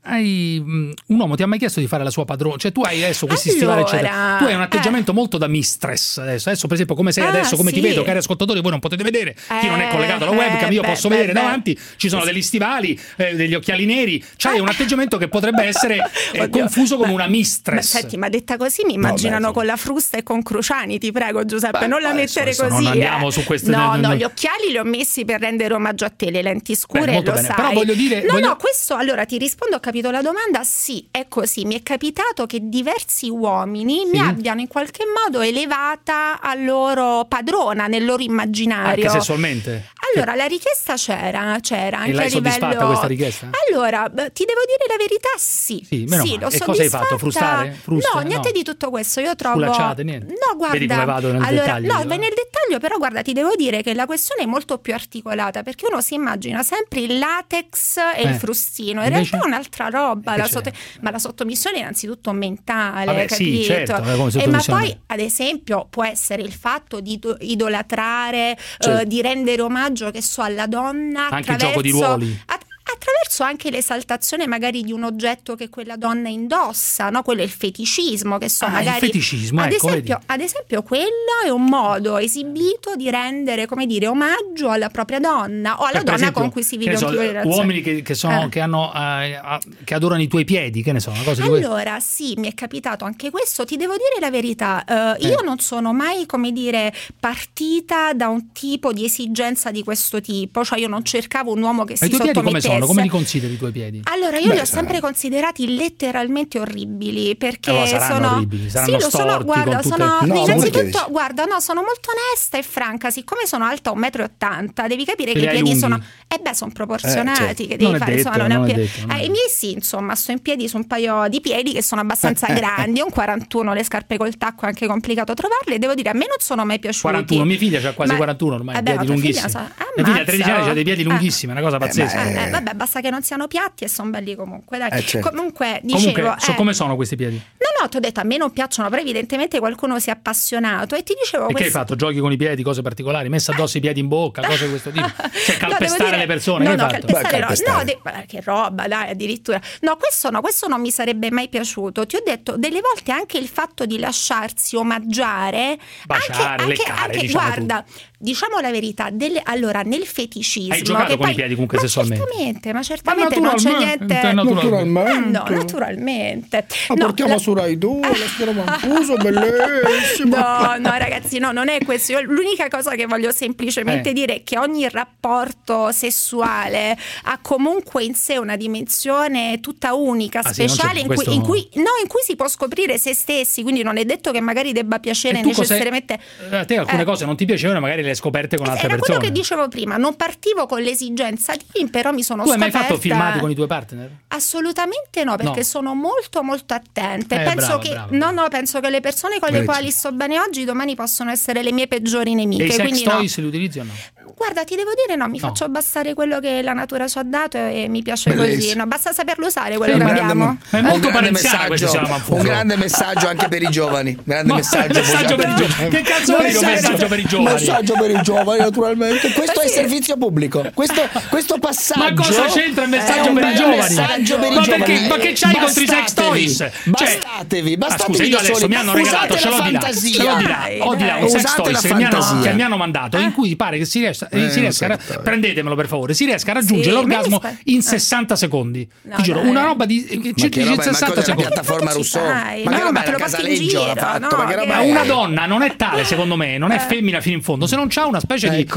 hai un uomo ti ha mai chiesto di fare la sua padrona? Cioè tu hai adesso questi allora, stivali eccetera. Tu hai un atteggiamento eh. molto da mistress adesso. Adesso per esempio come sei ah, adesso, come sì. ti vedo, cari ascoltatori, voi non potete vedere, eh, chi non è collegato alla webcam, eh, io beh, posso beh, vedere beh. davanti, ci sono degli stivali, eh, degli occhiali neri. C'hai un atteggiamento che potrebbe essere eh, confuso come una mistress. Ma senti, ma detta così mi immaginano no, con la frusta e con Cruciani, ti prego Giuseppe, beh, non la mettere così. Non andiamo eh. su queste No, no, gli occhiali li ho messi per rendere omaggio a te, le lenti scure, beh, lo bene. sai. Però voglio dire No, voglio... no, questo allora ti rispondo, ho capito la domanda. Sì, è così, mi è capitato che diversi uomini sì. mi abbiano in qualche modo elevata a loro padrona nel loro immaginario. Anche sessualmente. Allora, la richiesta c'era, c'era anche e l'hai a livello... soddisfatta questa richiesta? Allora, ti devo dire la verità, sì. Sì, meno sì, male. L'ho e cosa hai fatto? Frustare? Frusta? No, niente no. di tutto questo. Io trovo Sculacciate, niente. No, guarda. Vedi come vado nel allora, dettaglio. No, no, nel dettaglio, però guarda, ti devo dire che la questione è molto più articolata, perché uno si immagina sempre il latex e eh. il frustino. In Invece... realtà è un'altra roba, la sotto... ma la sottomissione è innanzitutto mentale, Vabbè, capito? Sì, certo, e ma poi, ad esempio, può essere il fatto di idolatrare, cioè. eh, di rendere omaggio che so alla donna anche il gioco di ruoli att- attraverso anche l'esaltazione magari di un oggetto che quella donna indossa, no? Quello è il feticismo che so ah, magari il feticismo, ad, ecco, esempio, ad esempio quello è un modo esibito di rendere, come dire, omaggio alla propria donna o alla per donna esempio, con cui si vive un so, tipo uomini che, che, sono, eh. che, hanno, eh, che adorano i tuoi piedi, che ne so, una cosa allora di sì, mi è capitato anche questo, ti devo dire la verità, uh, eh. io non sono mai, come dire, partita da un tipo di esigenza di questo tipo, cioè io non cercavo un uomo che e si sottomettesse. Come li uccidere i tuoi piedi? Allora io Beh, li ho saranno. sempre considerati letteralmente orribili, perché allora, saranno sono orribili, saranno sì, lo sono, guarda, sono no, innanzitutto guarda, no, sono molto onesta e franca, siccome sono alta un metro e ottanta, devi capire che i piedi lunghi. sono eh beh, sono proporzionati, eh, che devi non fare, detto, insomma, non non è detto, non eh, i miei sì, insomma, sto in piedi su un paio di piedi che sono abbastanza grandi, un quarantuno, le scarpe col tacco è anche complicato trovarle, devo dire, a me non sono mai piaciuti. quarantuno, mia figlia c'ha quasi ma... quarantuno ormai, eh beh, piedi lunghissimi. Figlia, mia figlia a tredici anni c'ha dei piedi lunghissimi, è una cosa pazzesca. Eh, eh, vabbè, basta che non siano piatti e sono belli comunque, dai. Eh, certo. Comunque, dicevo, comunque, so, eh, come sono questi piedi? No, no, ti ho detto, a me non piacciono, però evidentemente qualcuno si è appassionato e ti dicevo questo. Che hai fatto? Giochi con i piedi, cose particolari, messa addosso i piedi in bocca, cose di questo tipo. Cioè calpestare no, dire, le persone, no, che no, hai fatto? Calpestare, calpestare. No, de- ma che roba, dai, addirittura. No, questo no, questo non mi sarebbe mai piaciuto. Ti ho detto, delle volte anche il fatto di lasciarsi omaggiare, baciare, anche, leccare, anche, diciamo guarda, tutto. Diciamo la verità, delle, allora nel feticismo hai giocato che con poi, i piedi comunque ma sessualmente. Certamente, ma certamente ma non c'è niente. Naturalmente. Ah, no, naturalmente. Ma no, portiamo la... su Rai due la sfera Mancuso, bellissimo. No, no, ragazzi, no, non è questo. Io l'unica cosa che voglio semplicemente eh. dire è che ogni rapporto sessuale ha comunque in sé una dimensione tutta unica, ah, speciale, sì, in, cui, in, cui, no, in cui si può scoprire se stessi, quindi non è detto che magari debba piacere necessariamente. Cos'è? A te alcune eh. cose non ti piacevano, magari le scoperte con altre era persone. Quello che dicevo prima, non partivo con l'esigenza di, però mi sono tu scoperta. Tu hai mai fatto filmati con i tuoi partner? Assolutamente no, perché no. sono molto molto attente. Eh, penso bravo, che bravo. no no, penso che le persone con Beh, le quali sto bene oggi domani possono essere le mie peggiori nemiche. E i sex toys no. li utilizzi o no? Guarda, ti devo dire no, mi no. faccio bastare quello che la natura ci ha dato e mi piace Bellissimo. così, no, basta saperlo usare quello sì, che abbiamo. È molto messaggio, un grande messaggio anche per i giovani, grande messaggio per i giovani. Che cazzo è un messaggio per i giovani? Messaggio per i giovani, naturalmente. Questo è servizio pubblico. Questo questo passaggio. Ma cosa c'entra il messaggio per i giovani? Ma perché ma che c'hai contro i sex toys? Bastatevi, bastatevi da soli. Mi hanno regalato, ce l'ho di là, ce l'ho di là, ho di là un sex toys che mi hanno mandato in cui pare che si riesca Eh, si riesca a, prendetemelo per favore, si riesca a raggiungere sì, l'orgasmo in sessanta secondi. No, ti giuro, no, una roba di sessanta secondi. Ma piattaforma Rousseau, ma che roba, era Casaleggio l'ha fatto, ma che roba. Una donna non è tale, secondo me, non è femmina fino in fondo, se non c'ha una specie di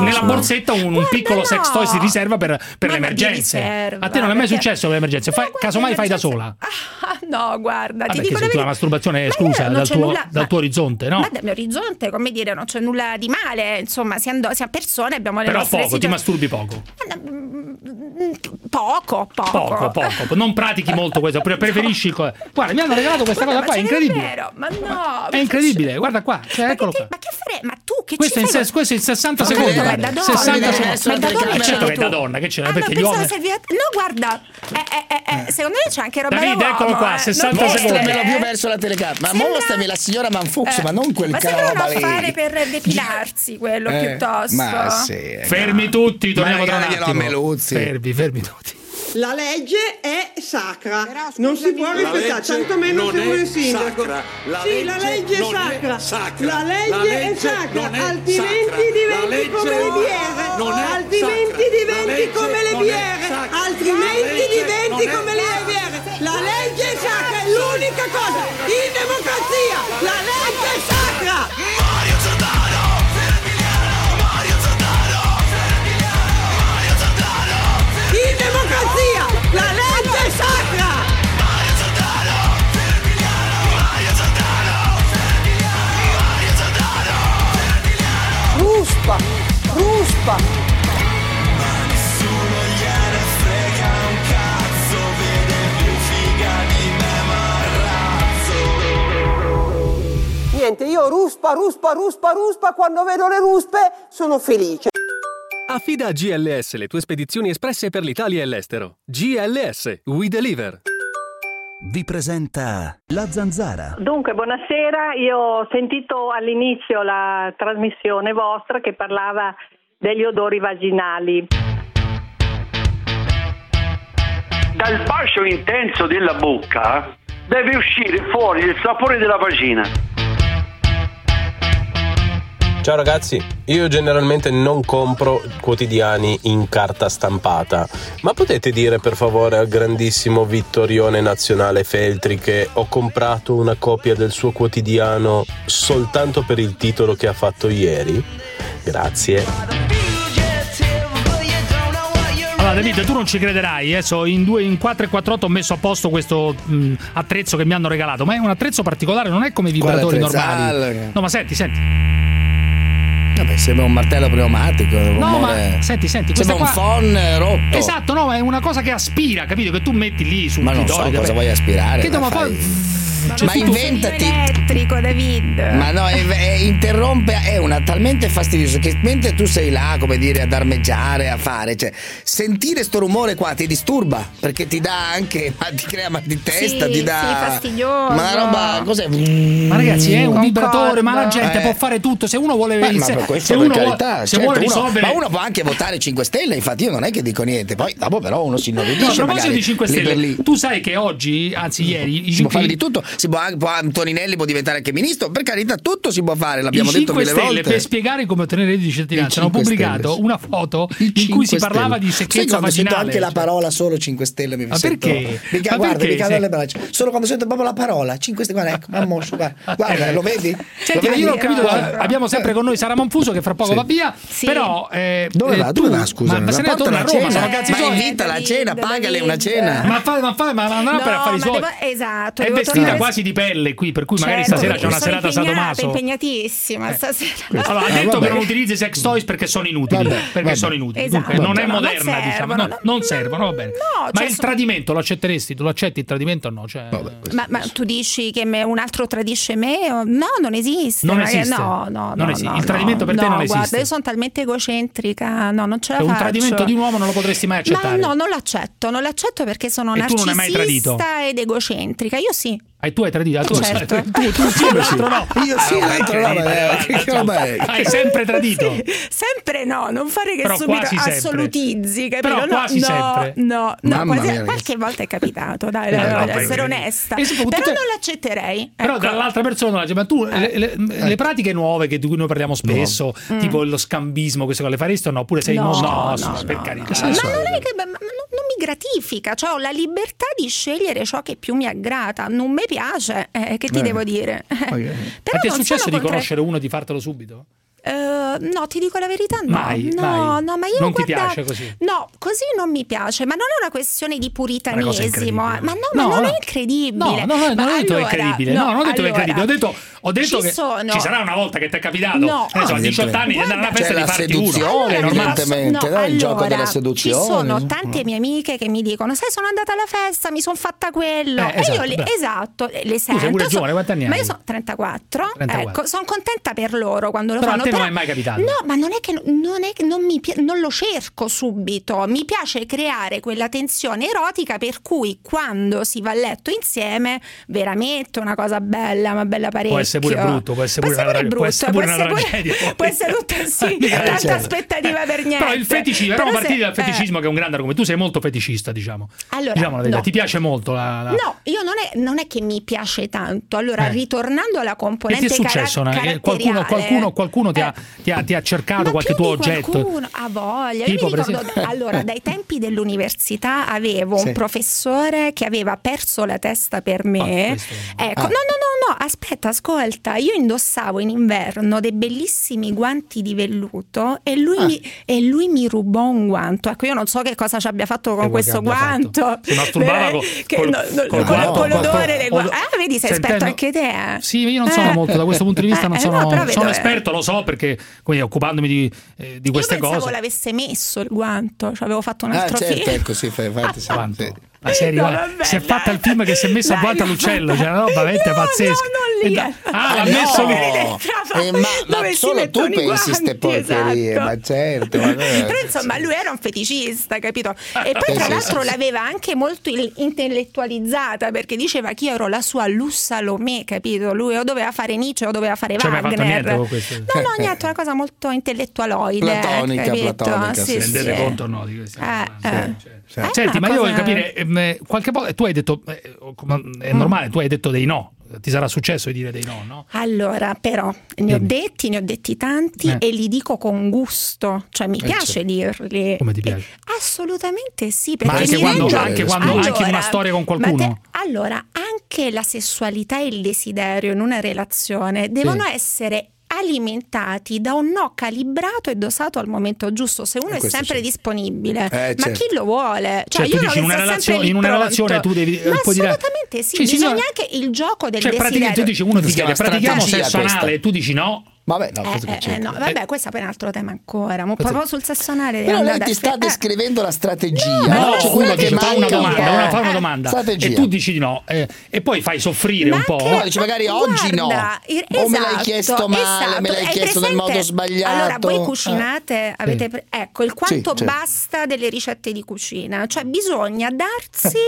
nella borsetta un piccolo sex toy si riserva per le emergenze. A te non è mai successo per le emergenze? Casomai fai da sola. No, guarda, ti dico la masturbazione è esclusa dal tuo orizzonte, no? Ma dal mio orizzonte, come dire, non c'è nulla di male, insomma, si andò persone abbiamo le però nostre poco situazioni. Ti masturbi poco poco poco poco poco non pratichi molto questo, preferisci no. Guarda, mi hanno regalato questa guarda, cosa qua, è incredibile, vero, ma no, è incredibile, guarda qua, cioè, eccolo qua, ma che fare, ma tu che questo ci fai se, questo è il sessanta secondi, ma da donna, sessanta secondi. Ma da certo che è da donna che c'è, ah, perché gli uomini serviva... no guarda eh, eh, eh, secondo me c'è anche roba Davide, da uomo, eccolo qua, sessanta secondi, me lo più verso la telecamera, ma mostrami la signora Manfuzzi, ma non quel cavolo, ma sembra fare per depilarsi quello piuttosto. Ma sì, fermi no. tutti, torniamo tra un attimo. Fermi, fermi tutti. La legge è sacra, però, non si può rispettare, tantomeno se vuole il sindaco. La sì, la legge è sacra. È sacra, la legge, la legge è sacra, altrimenti diventi come le biere, altrimenti diventi come le biere, altrimenti diventi come le biere. La legge è sacra, è l'unica cosa in democrazia, la legge è sacra. In democrazia, la legge è sacra! Mario Giordano, Fermigliano, Mario Giordano, Fermigliano, Mario Giordano, Fermigliano. Ruspa, ruspa! Ma nessuno gliene frega un cazzo, vede più figa di me, marrazzo. Niente, io ruspa, ruspa, ruspa, ruspa, quando vedo le ruspe sono felice. Affida a G L S le tue spedizioni espresse per l'Italia e l'estero. G L S, we deliver. Vi presenta La Zanzara. Dunque, buonasera. Io ho sentito all'inizio la trasmissione vostra che parlava degli odori vaginali. Dal bacio intenso della bocca deve uscire fuori il sapore della vagina. Ciao ragazzi, io generalmente non compro quotidiani in carta stampata, ma potete dire per favore al grandissimo Vittorione Nazionale Feltri che ho comprato una copia del suo quotidiano soltanto per il titolo che ha fatto ieri? Grazie. Allora Davide, tu non ci crederai, eh, so, in due, in quattro e quattro otto ho messo a posto questo mh, attrezzo che mi hanno regalato, ma è un attrezzo particolare, non è come i vibratori normali. Ah, no, ma senti, senti. Vabbè, sembra un martello pneumatico. No, ma senti, senti, sembra un qua... phon rotto. Esatto, no, è una cosa che aspira, capito? Che tu metti lì sul clitoride. Ma non so cosa vuoi aspirare. Che ma fai... ma, cioè, ma inventati elettrico, David. Ma no, è, è, interrompe, è una talmente fastidiosa che mentre tu sei là, come dire, ad armeggiare, a fare, cioè, sentire sto rumore qua ti disturba, perché ti dà anche, ma ti crea mal di testa, sì, ti dà sì, fastidioso. Ma la roba cos'è? Ma ragazzi, è un Concordo. vibratore, ma la gente eh. può fare tutto, se uno vuole ma, ma se, questo se per uno carità, vuole, se certo, vuole risolvere uno, ma uno può anche votare cinque stelle, infatti io non è che dico niente, poi dopo però uno si innovidisce. No, a proposito di cinque stelle, lì lì. Tu sai che oggi, anzi ieri, i cinque... può fare di tutto. Si può, può, Antoninelli può diventare anche ministro, per carità, tutto si può fare, l'abbiamo detto mille volte. I cinque stelle, per spiegare come ottenere reddito di cittadinanza, hanno pubblicato stelle. una foto in cui si parlava stelle. di secchezza vaginale. Sento anche la parola solo cinque stelle, mi, ma mi perché? sento. Mi ma guarda, perché? Mi cadono le braccia. Solo quando sento proprio la parola cinque stelle, guarda, ecco, mamma, guarda, guarda, lo vedi? Senti, lo vedi? Io non ho capito, guarda. Abbiamo sempre con noi Sara Manfuso che fra poco sì. va via, sì. però eh, dove va? Dove va? Scusa, ma se ne torna a Roma, sono cazzi suoi. Ma invita la cena, pagale una cena. Ma fa, ma fa, ma non per affari suoi. Esatto, è vestita quasi di pelle qui, per cui certo, magari stasera c'è una serata sadomaso. Impegnatissima stasera. Eh. Allora, ha detto ah, che non utilizzi sex toys perché sono inutili, vabbè, perché vabbè. sono inutili. Esatto. Dunque, non è moderna, non diciamo, servono, no, non servono, va bene. No, ma cioè, il sono... tradimento lo accetteresti? Tu lo accetti il tradimento o no? Cioè, vabbè, ma, ma tu dici che me, un altro tradisce me? O... No, non esiste. Non magari... esiste. No, no, non no, esiste. No, il tradimento no, per te no, non esiste. Guarda, io sono talmente egocentrica, no, non ce la faccio. Un tradimento di un uomo non lo potresti mai accettare. No, no, non l'accetto, non l'accetto perché sono narcisista ed egocentrica. Io sì. E tu hai tradito la tua certo. tu, tu, tu sì, l'altro no. Io sì, ah, l'altro no, eh, hai sempre tradito. Sì, sempre no, non fare che però subito assolutizzi, capito? Però quasi no, sempre. No, no, no quasi, qualche volta è capitato, dai, dai, dai, dai essere onesta. E però tutte... non l'accetterei. Però ecco. dall'altra persona, ma tu le, le, le pratiche nuove che di cui noi parliamo spesso, no. tipo mm. lo scambismo, questo che le faresti o no? Oppure sei no, no, no, per carità. Ma non è che non mi gratifica, cioè ho la libertà di scegliere ciò che più mi aggrada, non mi piace, eh, che ti eh, devo dire? Okay. Però ma ti è successo di contra... conoscere uno e di fartelo subito? Uh, no, ti dico la verità, no, mai, no, mai. no ma io non guarda, ti piace così. No, così non mi piace, ma non è una questione di puritanesimo, ma no, ma no, non no. è incredibile. No, no, no, ma non ho detto allora, incredibile. No, no, non ho detto allora, incredibile, ho detto ho detto ci che sono. ci sarà una volta che ti è capitato. No, adesso, a diciotto anni guarda, andare alla festa di farti uno. Allora, evidentemente, no, no, allora, il gioco della seduzione. Ci sono tante mie amiche che mi dicono: "Sai, sono andata alla festa, mi sono fatta quello". Eh, esatto, e io le, esatto, le sento. Giovane, ma io sono trentaquattro, ecco, sono contenta per loro quando lo fanno. Non è mai capitato. No, ma non è che non, è, non, mi, non lo cerco subito. Mi piace creare quella tensione erotica per cui quando si va a letto insieme, veramente una cosa bella, ma bella parecchio. Può essere pure brutto, può essere pure, può essere una, brutto, può essere pure può una essere tragedia. Pure, può essere tutta sì, tanta certo. aspettativa per niente. Però il feticismo, però partiti se, dal feticismo eh. che è un grande argomento. Tu sei molto feticista, diciamo. Allora, diciamo la verità, no. ti piace molto la, la... No, io non è, non è che mi piace tanto. Allora, eh. ritornando alla componente che ti è successo, car- eh, qualcuno qualcuno qualcuno ti Ti ha, ti, ha, ti ha cercato ma qualche tuo oggetto? A voglia. Tipo, io mi ricordo, allora, dai tempi dell'università avevo sì. un professore che aveva perso la testa per me. Ah, ecco, ah. no, no, no, no, aspetta, ascolta. Io indossavo in inverno dei bellissimi guanti di velluto e lui, ah. mi, e lui mi rubò un guanto. Ecco, io non so che cosa ci abbia fatto con che questo guanto. Si masturbava con, che, col, no, col, con, no, con l'odore dei guanti. Ah, vedi, sei sentendo, esperto anche te. Eh. Sì, io non sono eh. molto da questo punto di vista, eh, non sono, no, sono esperto, lo so. Perché quindi, occupandomi di, eh, di queste cose. Io pensavo l'avesse messo il guanto, cioè, avevo fatto un altro ah, certo, film. Ecco, sì, fai, fai, fai, fai. Ma sei no, vabbè, si è fatta il film che si è messa a guarda l'uccello, cioè una roba veramente no, pazzesca. No, non lì. Da... Ah, l'ha no. messo lì. Eh, ma ma solo tu pensi queste porcherie, esatto. ma certo. Ma però insomma, lui era un feticista, capito? E poi eh, tra sì, l'altro sì. l'aveva anche molto intellettualizzata, perché diceva che io ero la sua Salomè, capito? Lui o doveva fare Nietzsche o doveva fare cioè, Wagner. Fatto niente no, no, niente, una cosa molto intellettualoide. Platonica, capito? platonica. Sì, sì. Rendete conto no di queste cose. Senti, ma io voglio capire qualche volta tu hai detto è normale, tu hai detto dei no. Ti sarà successo di dire dei no, no? Allora, però, ne ho detti, ne ho detti tanti eh. e li dico con gusto. Cioè, mi eh, piace certo. dirli. Come ti piace? Eh, assolutamente sì. Perché ma anche quando, rendo... anche, quando allora, anche in una storia con qualcuno? Te, allora, anche la sessualità e il desiderio in una relazione devono sì. essere alimentati da un no calibrato e dosato al momento giusto. Se uno è sempre c'è. disponibile, eh, ma certo. chi lo vuole? Cioè, cioè io tu dici, in una relazione, in una relazione tu devi ma puoi assolutamente dire... sì, cioè, bisogna no. anche il gioco del cioè, desiderio. Tu dici, uno ti chiede, pratichiamo sesso anale e tu dici no. Vabbè, no, eh, eh, no, vabbè, questo è per un altro tema ancora. Ma proprio sul sessonale. Però lei ti sta descrivendo eh. la strategia. No, no, no cioè quello che fa una domanda, una, fa una eh. domanda strategia. E tu dici no, eh, e poi fai soffrire ma un po'. Che, no, dici magari guarda, oggi no. Esatto, o me l'hai chiesto male, esatto, me l'hai chiesto presente? Nel modo sbagliato. Allora, voi cucinate, eh. avete pre- ecco il quanto sì, basta certo. delle ricette di cucina. Cioè, bisogna darsi,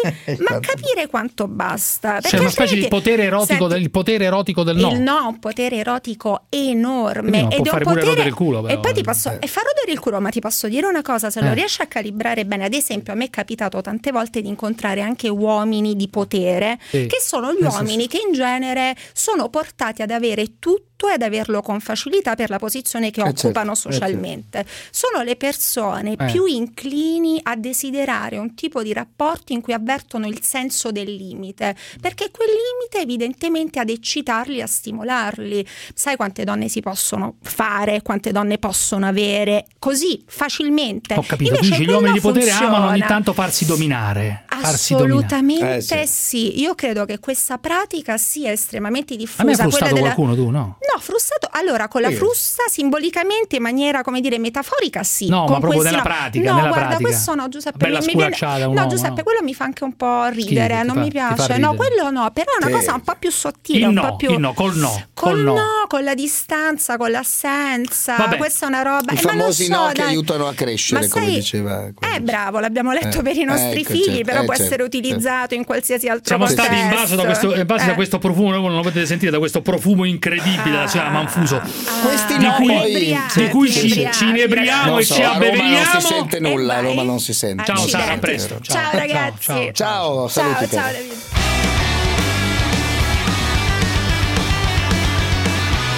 ma capire quanto basta. C'è una specie di potere erotico del potere erotico del no. Il no, un potere erotico enorme. Enorme ed è un potere il culo, però, e poi ti posso eh. e fa rodere il culo, ma ti posso dire una cosa, se eh. lo riesci a calibrare bene. Ad esempio, a me è capitato tante volte di incontrare anche uomini di potere eh. che sono gli eh. uomini che in genere sono portati ad avere tutto e ad averlo con facilità per la posizione che eh occupano certo. socialmente. Eh certo. Sono le persone eh. più inclini a desiderare un tipo di rapporti in cui avvertono il senso del limite, perché quel limite evidentemente ad eccitarli, a stimolarli. Sai quante donne si possono fare, quante donne possono avere così facilmente. Ho capito. Invece dici, gli uomini di potere funziona. Amano ogni tanto farsi dominare. Assolutamente farsi dominare. Eh, sì. sì. Io credo che questa pratica sia estremamente diffusa. Ma hai frustato della... qualcuno tu, no? No, frustato. Allora, con la eh. frusta simbolicamente, in maniera, come dire, metaforica, sì. No, con ma proprio nella no. pratica. No, nella guarda, pratica. Questo no, Giuseppe. Bella mi viene... No, Giuseppe, no. quello mi fa anche un po' ridere. Schifo, non fa, mi piace. No, quello no. Però è una eh. cosa un po' più sottile. Un no, po' più... no, col no. Col no, con la distanza, con l'assenza. Vabbè. Questa è una roba. I eh, famosi ma non so, no dai. Che aiutano a crescere, sai, come diceva. Come eh, bravo, l'abbiamo letto eh, per i nostri ecco, figli, certo, però eh, può certo, essere utilizzato certo. in qualsiasi altro siamo contesto. Siamo stati invasi da questo, invasi eh. da questo profumo, non lo potete sentire, da questo profumo incredibile, ah, cioè Manfuso. Ah, Questi di, no, cui, poi, di cui ci, ci inebriamo e so, ci abbeveriamo. A Roma non si sente nulla, a Roma non si sente. Ciao Sara, a presto. Ciao ragazzi. Ciao, ciao, ciao.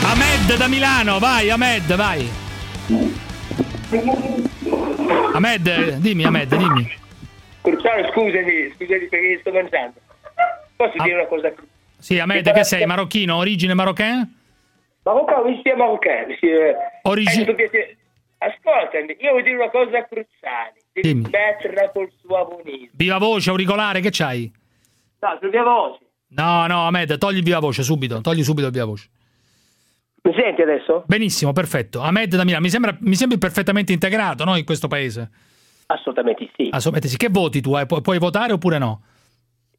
Ahmed da Milano, vai Ahmed, vai. Ahmed, dimmi Ahmed, dimmi. Curciano, scusami, scusami perché sto mangiando. Posso ah. dire una cosa? Sì, Ahmed, che, che sei? Marocchino, origine marocchina? Marocco, origine marocchina. Sì. Origine. Ascoltami, io voglio dire una cosa a Cruciani. Devi metterla col suo amonismo. Viva voce, auricolare, che c'hai? No, sul viva voce. No, no, Ahmed, togli il viva voce subito, togli subito il viva voce. Mi senti adesso? Benissimo, perfetto. Ahmed da Milano, mi sembra mi sembri perfettamente integrato, no, in questo paese? Assolutamente sì. Assolutamente sì. Che voti tu? Eh? Pu- puoi votare oppure no?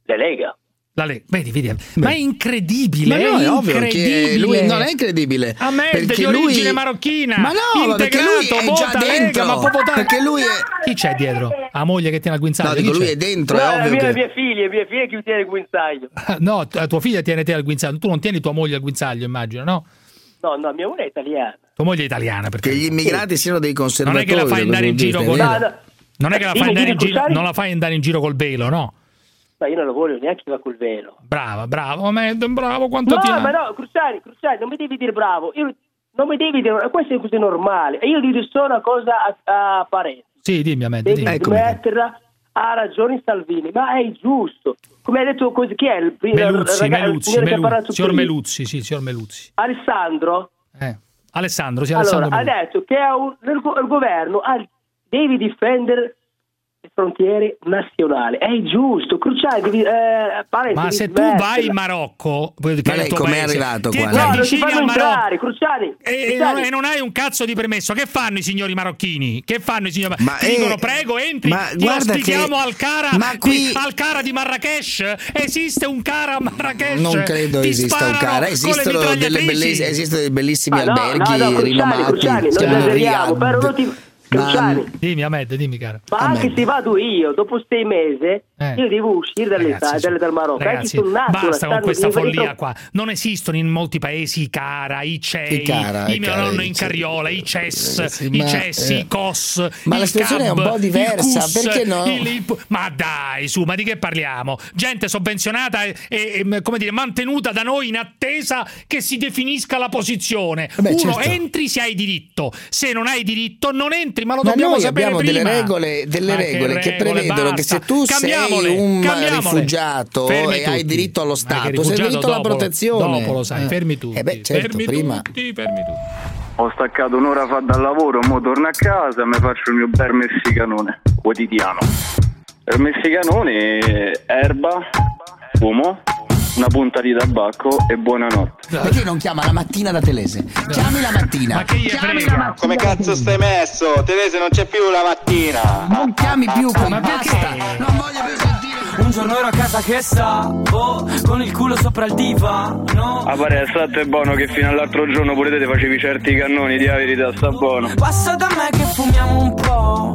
La Lega. La Lega. Vedi, vedi. Ma è incredibile. Ma no, è incredibile. Ovvio che lui non è incredibile. Ahmed di origine lui... marocchina. Ma no, integrato, perché lui è già dentro. Lega, ma può votare. Perché lui è... Chi c'è dietro? La moglie che tiene il guinzaglio? No, dico, lui è dentro, no, è ovvio. Mia, che... mia figlia, mia figlia che tiene il guinzaglio. No, tua figlia tiene te al guinzaglio. Tu non tieni tua moglie al guinzaglio, immagino, no? No, no, mia moglie è italiana. Tua moglie è italiana, perché che gli immigrati sì. siano dei conservatori. Non è che la fai andare in giro con no, no. Non è che la fai andare in giro, non la fai andare in giro col velo, no? Ma io non lo voglio neanche col velo. Brava, bravo, ma bravo quanto no, ti No, ma no, Cruciani, Cruciani, non mi devi dire bravo. Io non mi devi dire, questo è così normale. E io dico solo una cosa a, a Parenti. Sì, dimmi a me, devi dimmi. Ecco, metterla ha ragione Salvini, ma è giusto. Come ha detto così, chi è il primo Meluzzi, ragazzo, Meluzzi, Meluzzi signor Meluzzi, sì, signor Meluzzi. Alessandro? Eh, Alessandro, sì, Alessandro. Allora, Meluzzi. Ha detto che è un, il, il governo ha, devi difendere le frontiere nazionali. È giusto, Cruciani, devi, eh, pare, ma se tu vai in Marocco, ma lei com'è arrivato qua? No, non ti fanno entrare, Cruciani. E, e, non, e non hai un cazzo di permesso. Che fanno i signori marocchini? Che fanno i signori? Ma ti eh, dicono prego entri. Ma ti ospitiamo che... al cara. Ma qui... al cara di Marrakesh esiste un cara a Marrakesh? Non credo ti esista un cara. Esistono delle belliss- esistono dei bellissimi no, alberghi no, no, rinomati. Cruciani, non però non ti Cruciani. Ma, dimmi Ahmed, dimmi cara. Ma Ahmed. Anche se vado io dopo sei mesi eh. io devo uscire dall'Italia, dal Marocco. Ragazzi, basta con questa follia qua. Non esistono in molti paesi i cara, i CEI, i mio nonno in carriola, i CES, i CES, i COS. Ma la situazione è un po' diversa, perché no? Ma dai, su, ma di che parliamo? Gente sovvenzionata e, come dire, mantenuta da noi in attesa che si definisca la posizione. Uno entri se hai diritto, se non hai diritto non entri, ma lo dobbiamo sapere prima. Ma noi abbiamo delle regole, delle regole che prevedono che se tu sei cambiamole, sei un cambiamole. rifugiato fermi e tutti. hai diritto allo status, hai diritto alla protezione. Dopo lo sai, eh. fermi tutti. Eh beh, certo, fermi prima. tutti, fermi tutti. Ho staccato un'ora fa dal lavoro, mo torno a casa e mi faccio il mio bel messicanone quotidiano. Il messicanone, erba, fumo, una punta di tabacco e buonanotte. Perché non chiama la mattina da Telese? Chiami la mattina. Ma che gli chiami la mattina. Come cazzo stai messo? Telese non c'è più la mattina. Non chiami più, come basta. Non voglio più sentire. Un giorno ero a casa che stavo con il culo sopra il divano. A pare è stato e buono che fino all'altro giorno pure te, te facevi certi cannoni, di la verità sta buono. Passa da me che fumiamo un po'.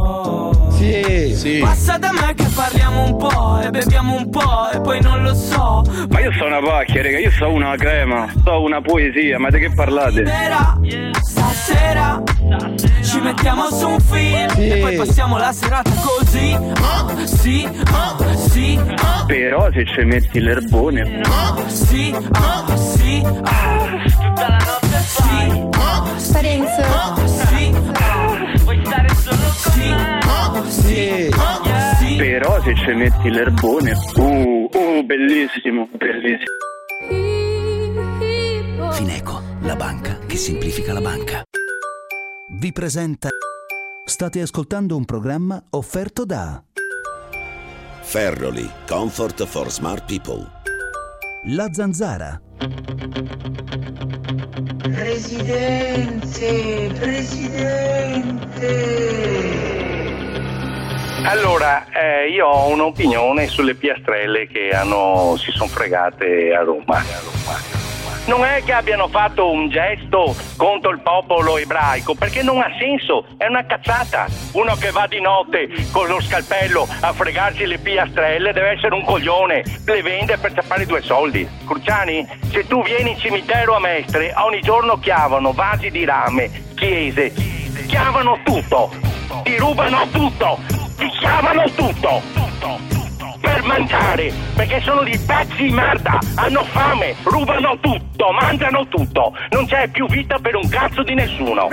Oh. Sì, sì. Passa da me che parliamo un po' e beviamo un po' e poi non lo so. Ma io so una pacchia, raga, io so una crema, so una poesia, ma di che parlate? Libera, yeah. Stasera, stasera ci mettiamo su un film, sì. E poi passiamo la serata così. Oh, sì, oh, sì, oh. Però se ci metti l'erbone. Oh, sì, oh, sì, oh. Tutta la notte fai. Sì, oh, Sparenzo. Oh, sì, oh. Vuoi stare solo con sì, me? Oh, sì, oh, yeah. Sì. Però se ci metti l'erbone, uh, uh, bellissimo, bellissimo. Fineco, la banca che semplifica la banca. Vi presenta. State ascoltando un programma offerto da Ferroli, comfort for smart people. La Zanzara. Presidente, presidente. Allora, eh, io ho un'opinione sulle piastrelle che hanno, si sono fregate a Roma. Non è che abbiano fatto un gesto contro il popolo ebraico, perché non ha senso, è una cazzata. Uno che va di notte con lo scalpello a fregarsi le piastrelle deve essere un coglione, le vende per tappare due soldi. Cruciani, se tu vieni in cimitero a Mestre, ogni giorno chiavano vasi di rame, chiese, chiavano tutto, ti rubano tutto. Ti chiamano tutto, tutto, tutto per mangiare, perché sono dei pezzi di merda, hanno fame, rubano tutto, mangiano tutto, non c'è più vita per un cazzo di nessuno.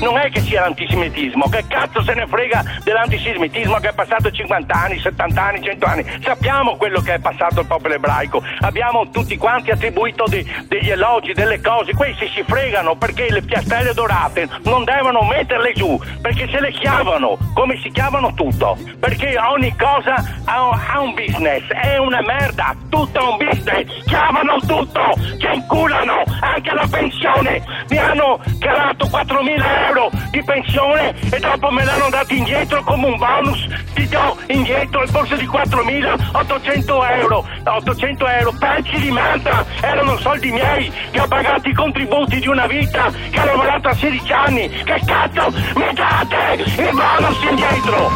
Non è che sia l'antisemitismo, che cazzo se ne frega dell'antisemitismo che è passato cinquanta anni, settanta anni, cento anni. Sappiamo quello che è passato il popolo ebraico, abbiamo tutti quanti attribuito de- degli elogi, delle cose. Questi si fregano perché le piastrelle dorate non devono metterle giù, perché se le chiavano come si chiavano tutto, perché ogni cosa ha, ha un business, è una merda, tutto è un business, chiavano tutto, ci inculano anche la pensione, mi hanno calato quattromila euro di pensione e dopo me l'hanno dato indietro come un bonus. Ti do indietro il borso di quattromilaottocento euro, ottocento euro, pezzi di merda, erano soldi miei che ho pagato i contributi di una vita, che ho lavorato a sedici anni. Che cazzo mi date il bonus indietro?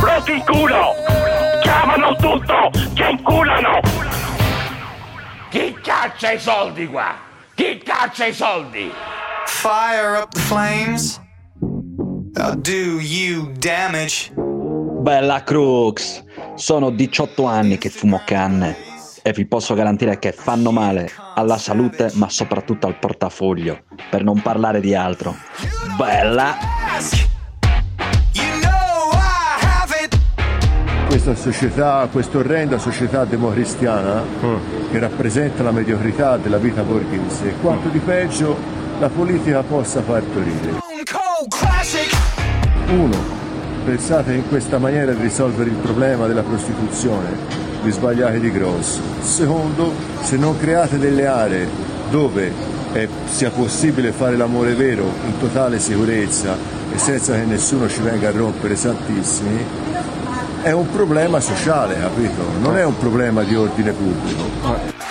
Rotti in culo, chiamano tutto, ci inculano. Chi caccia i soldi qua? Chi caccia i soldi? Fire up the flames, I'll do you damage. Bella Crux, sono diciotto anni che fumo canne e vi posso garantire che fanno male alla salute ma soprattutto al portafoglio, per non parlare di altro. Bella. Questa società, questa orrenda società democristiana mm. che rappresenta la mediocrità della vita borghese, quanto di peggio la politica possa partorire. Uno, pensate che in questa maniera di risolvere il problema della prostituzione vi sbagliate di grosso. Secondo, se non create delle aree dove è, sia possibile fare l'amore vero in totale sicurezza e senza che nessuno ci venga a rompere santissimi, è un problema sociale, capito? Non è un problema di ordine pubblico.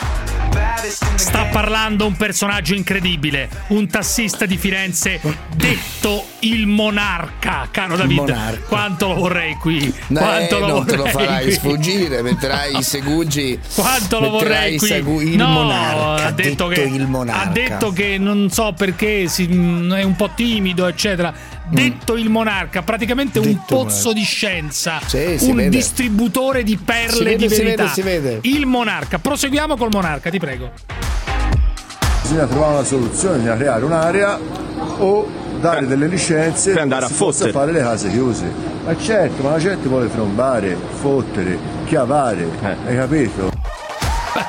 Sta parlando un personaggio incredibile, un tassista di Firenze detto il monarca. Caro David, monarca. Quanto lo vorrei qui, no, quanto eh, lo non vorrei te lo farai qui. Sfuggire, metterai no. i seguggi. Quanto lo vorrei qui segu- il no, monarca, ha detto, detto che, il monarca. Ha detto che non so perché si, è un po' timido eccetera. Detto mm. il monarca, praticamente detto un pozzo di scienza, sì, un vede. distributore di perle si vede, di verità. Si vede, si vede. Il monarca, proseguiamo col monarca, ti prego. Bisogna trovare una soluzione, bisogna creare un'area o dare eh, delle licenze per andare a fottere, fare le case chiuse. Ma certo, ma la gente vuole frombare, fottere, chiavare, eh. hai capito?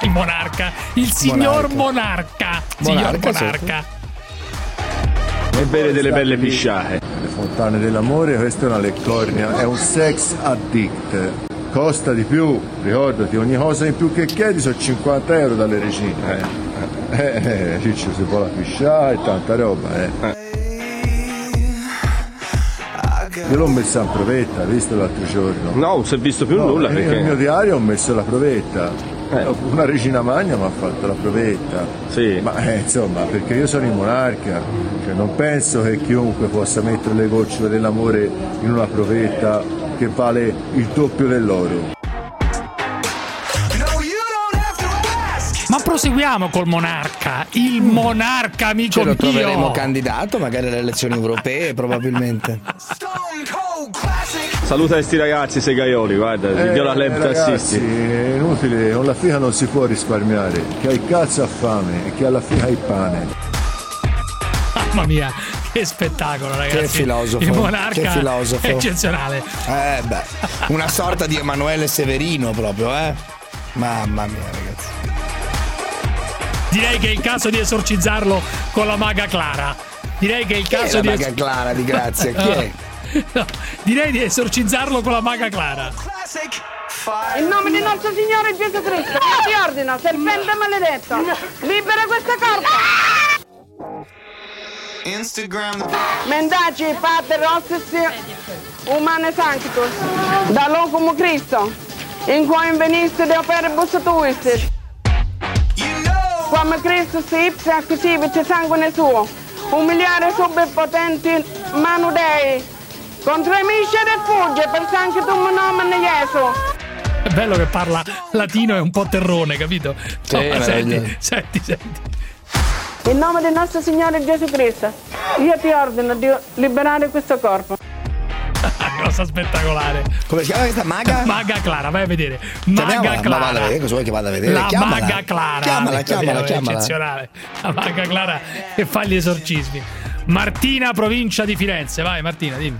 Il monarca, il signor monarca, monarca. Signor monarca, monarca. Certo. E bere delle belle pisciate. Le fontane dell'amore, questa è una leccornia, è un sex addict. Costa di più, ricordati, ogni cosa in più che chiedi sono cinquanta euro dalle regine. Eh, eh, eh Ciccio, si può la pisciare e tanta roba, eh. eh. Io l'ho messa in provetta, visto l'altro giorno. No, non si è visto più no, nulla perché... Nel mio diario ho messo la provetta. Eh. Una regina magna mi ha fatto la provetta, sì. ma eh, insomma, perché io sono in monarchia, cioè non penso che chiunque possa mettere le gocciole dell'amore in una provetta che vale il doppio dell'oro. Ma proseguiamo col monarca, il monarca amico mio. Ce lo troveremo candidato magari alle elezioni europee, probabilmente. Saluta questi ragazzi segaioli, guarda, eh, io la club tassisti. È inutile, con la figa non si può risparmiare, che hai cazzo ha fame e che alla figa hai pane. Mamma mia, che spettacolo, ragazzi. Che filosofo, il monarca che filosofo. Eccezionale. Eh beh, una sorta di Emanuele Severino proprio, eh. Mamma mia, ragazzi. Direi che è il caso di esorcizzarlo con la maga Clara. Direi che è il caso è la di maga es- Clara, di grazia, chi è? No, direi di esorcizzarlo con la maga Clara. In nome di nostro Signore Gesù Cristo, io ti ordino, serpente maledetto, libera questa corpo. Instagram. Mendaci, Pater, Osses, Humane Sanctus, da Locum Cristo, in quoem veniste de operibus tuis, quam Christus ipse acquisibit sanguine suo, umiliare superpotenti manu Dei, contremisce e fugge per sanctum nomine Jesu. È bello che parla latino e un po' terrone, capito? Sì, oh, senti, senti, senti. In nome del nostro Signore Gesù Cristo, io ti ordino di liberare questo corpo. Cosa spettacolare. Come si chiama questa maga? Maga Clara, vai a vedere. Maga Clara. Ma vale, cosa vuoi che vada a vedere? La chiamala. Maga Clara. Chiamala, chiamala, chiamala. Eccezionale. La maga Clara che fa gli esorcismi. Martina, provincia di Firenze. Vai Martina, dimmi.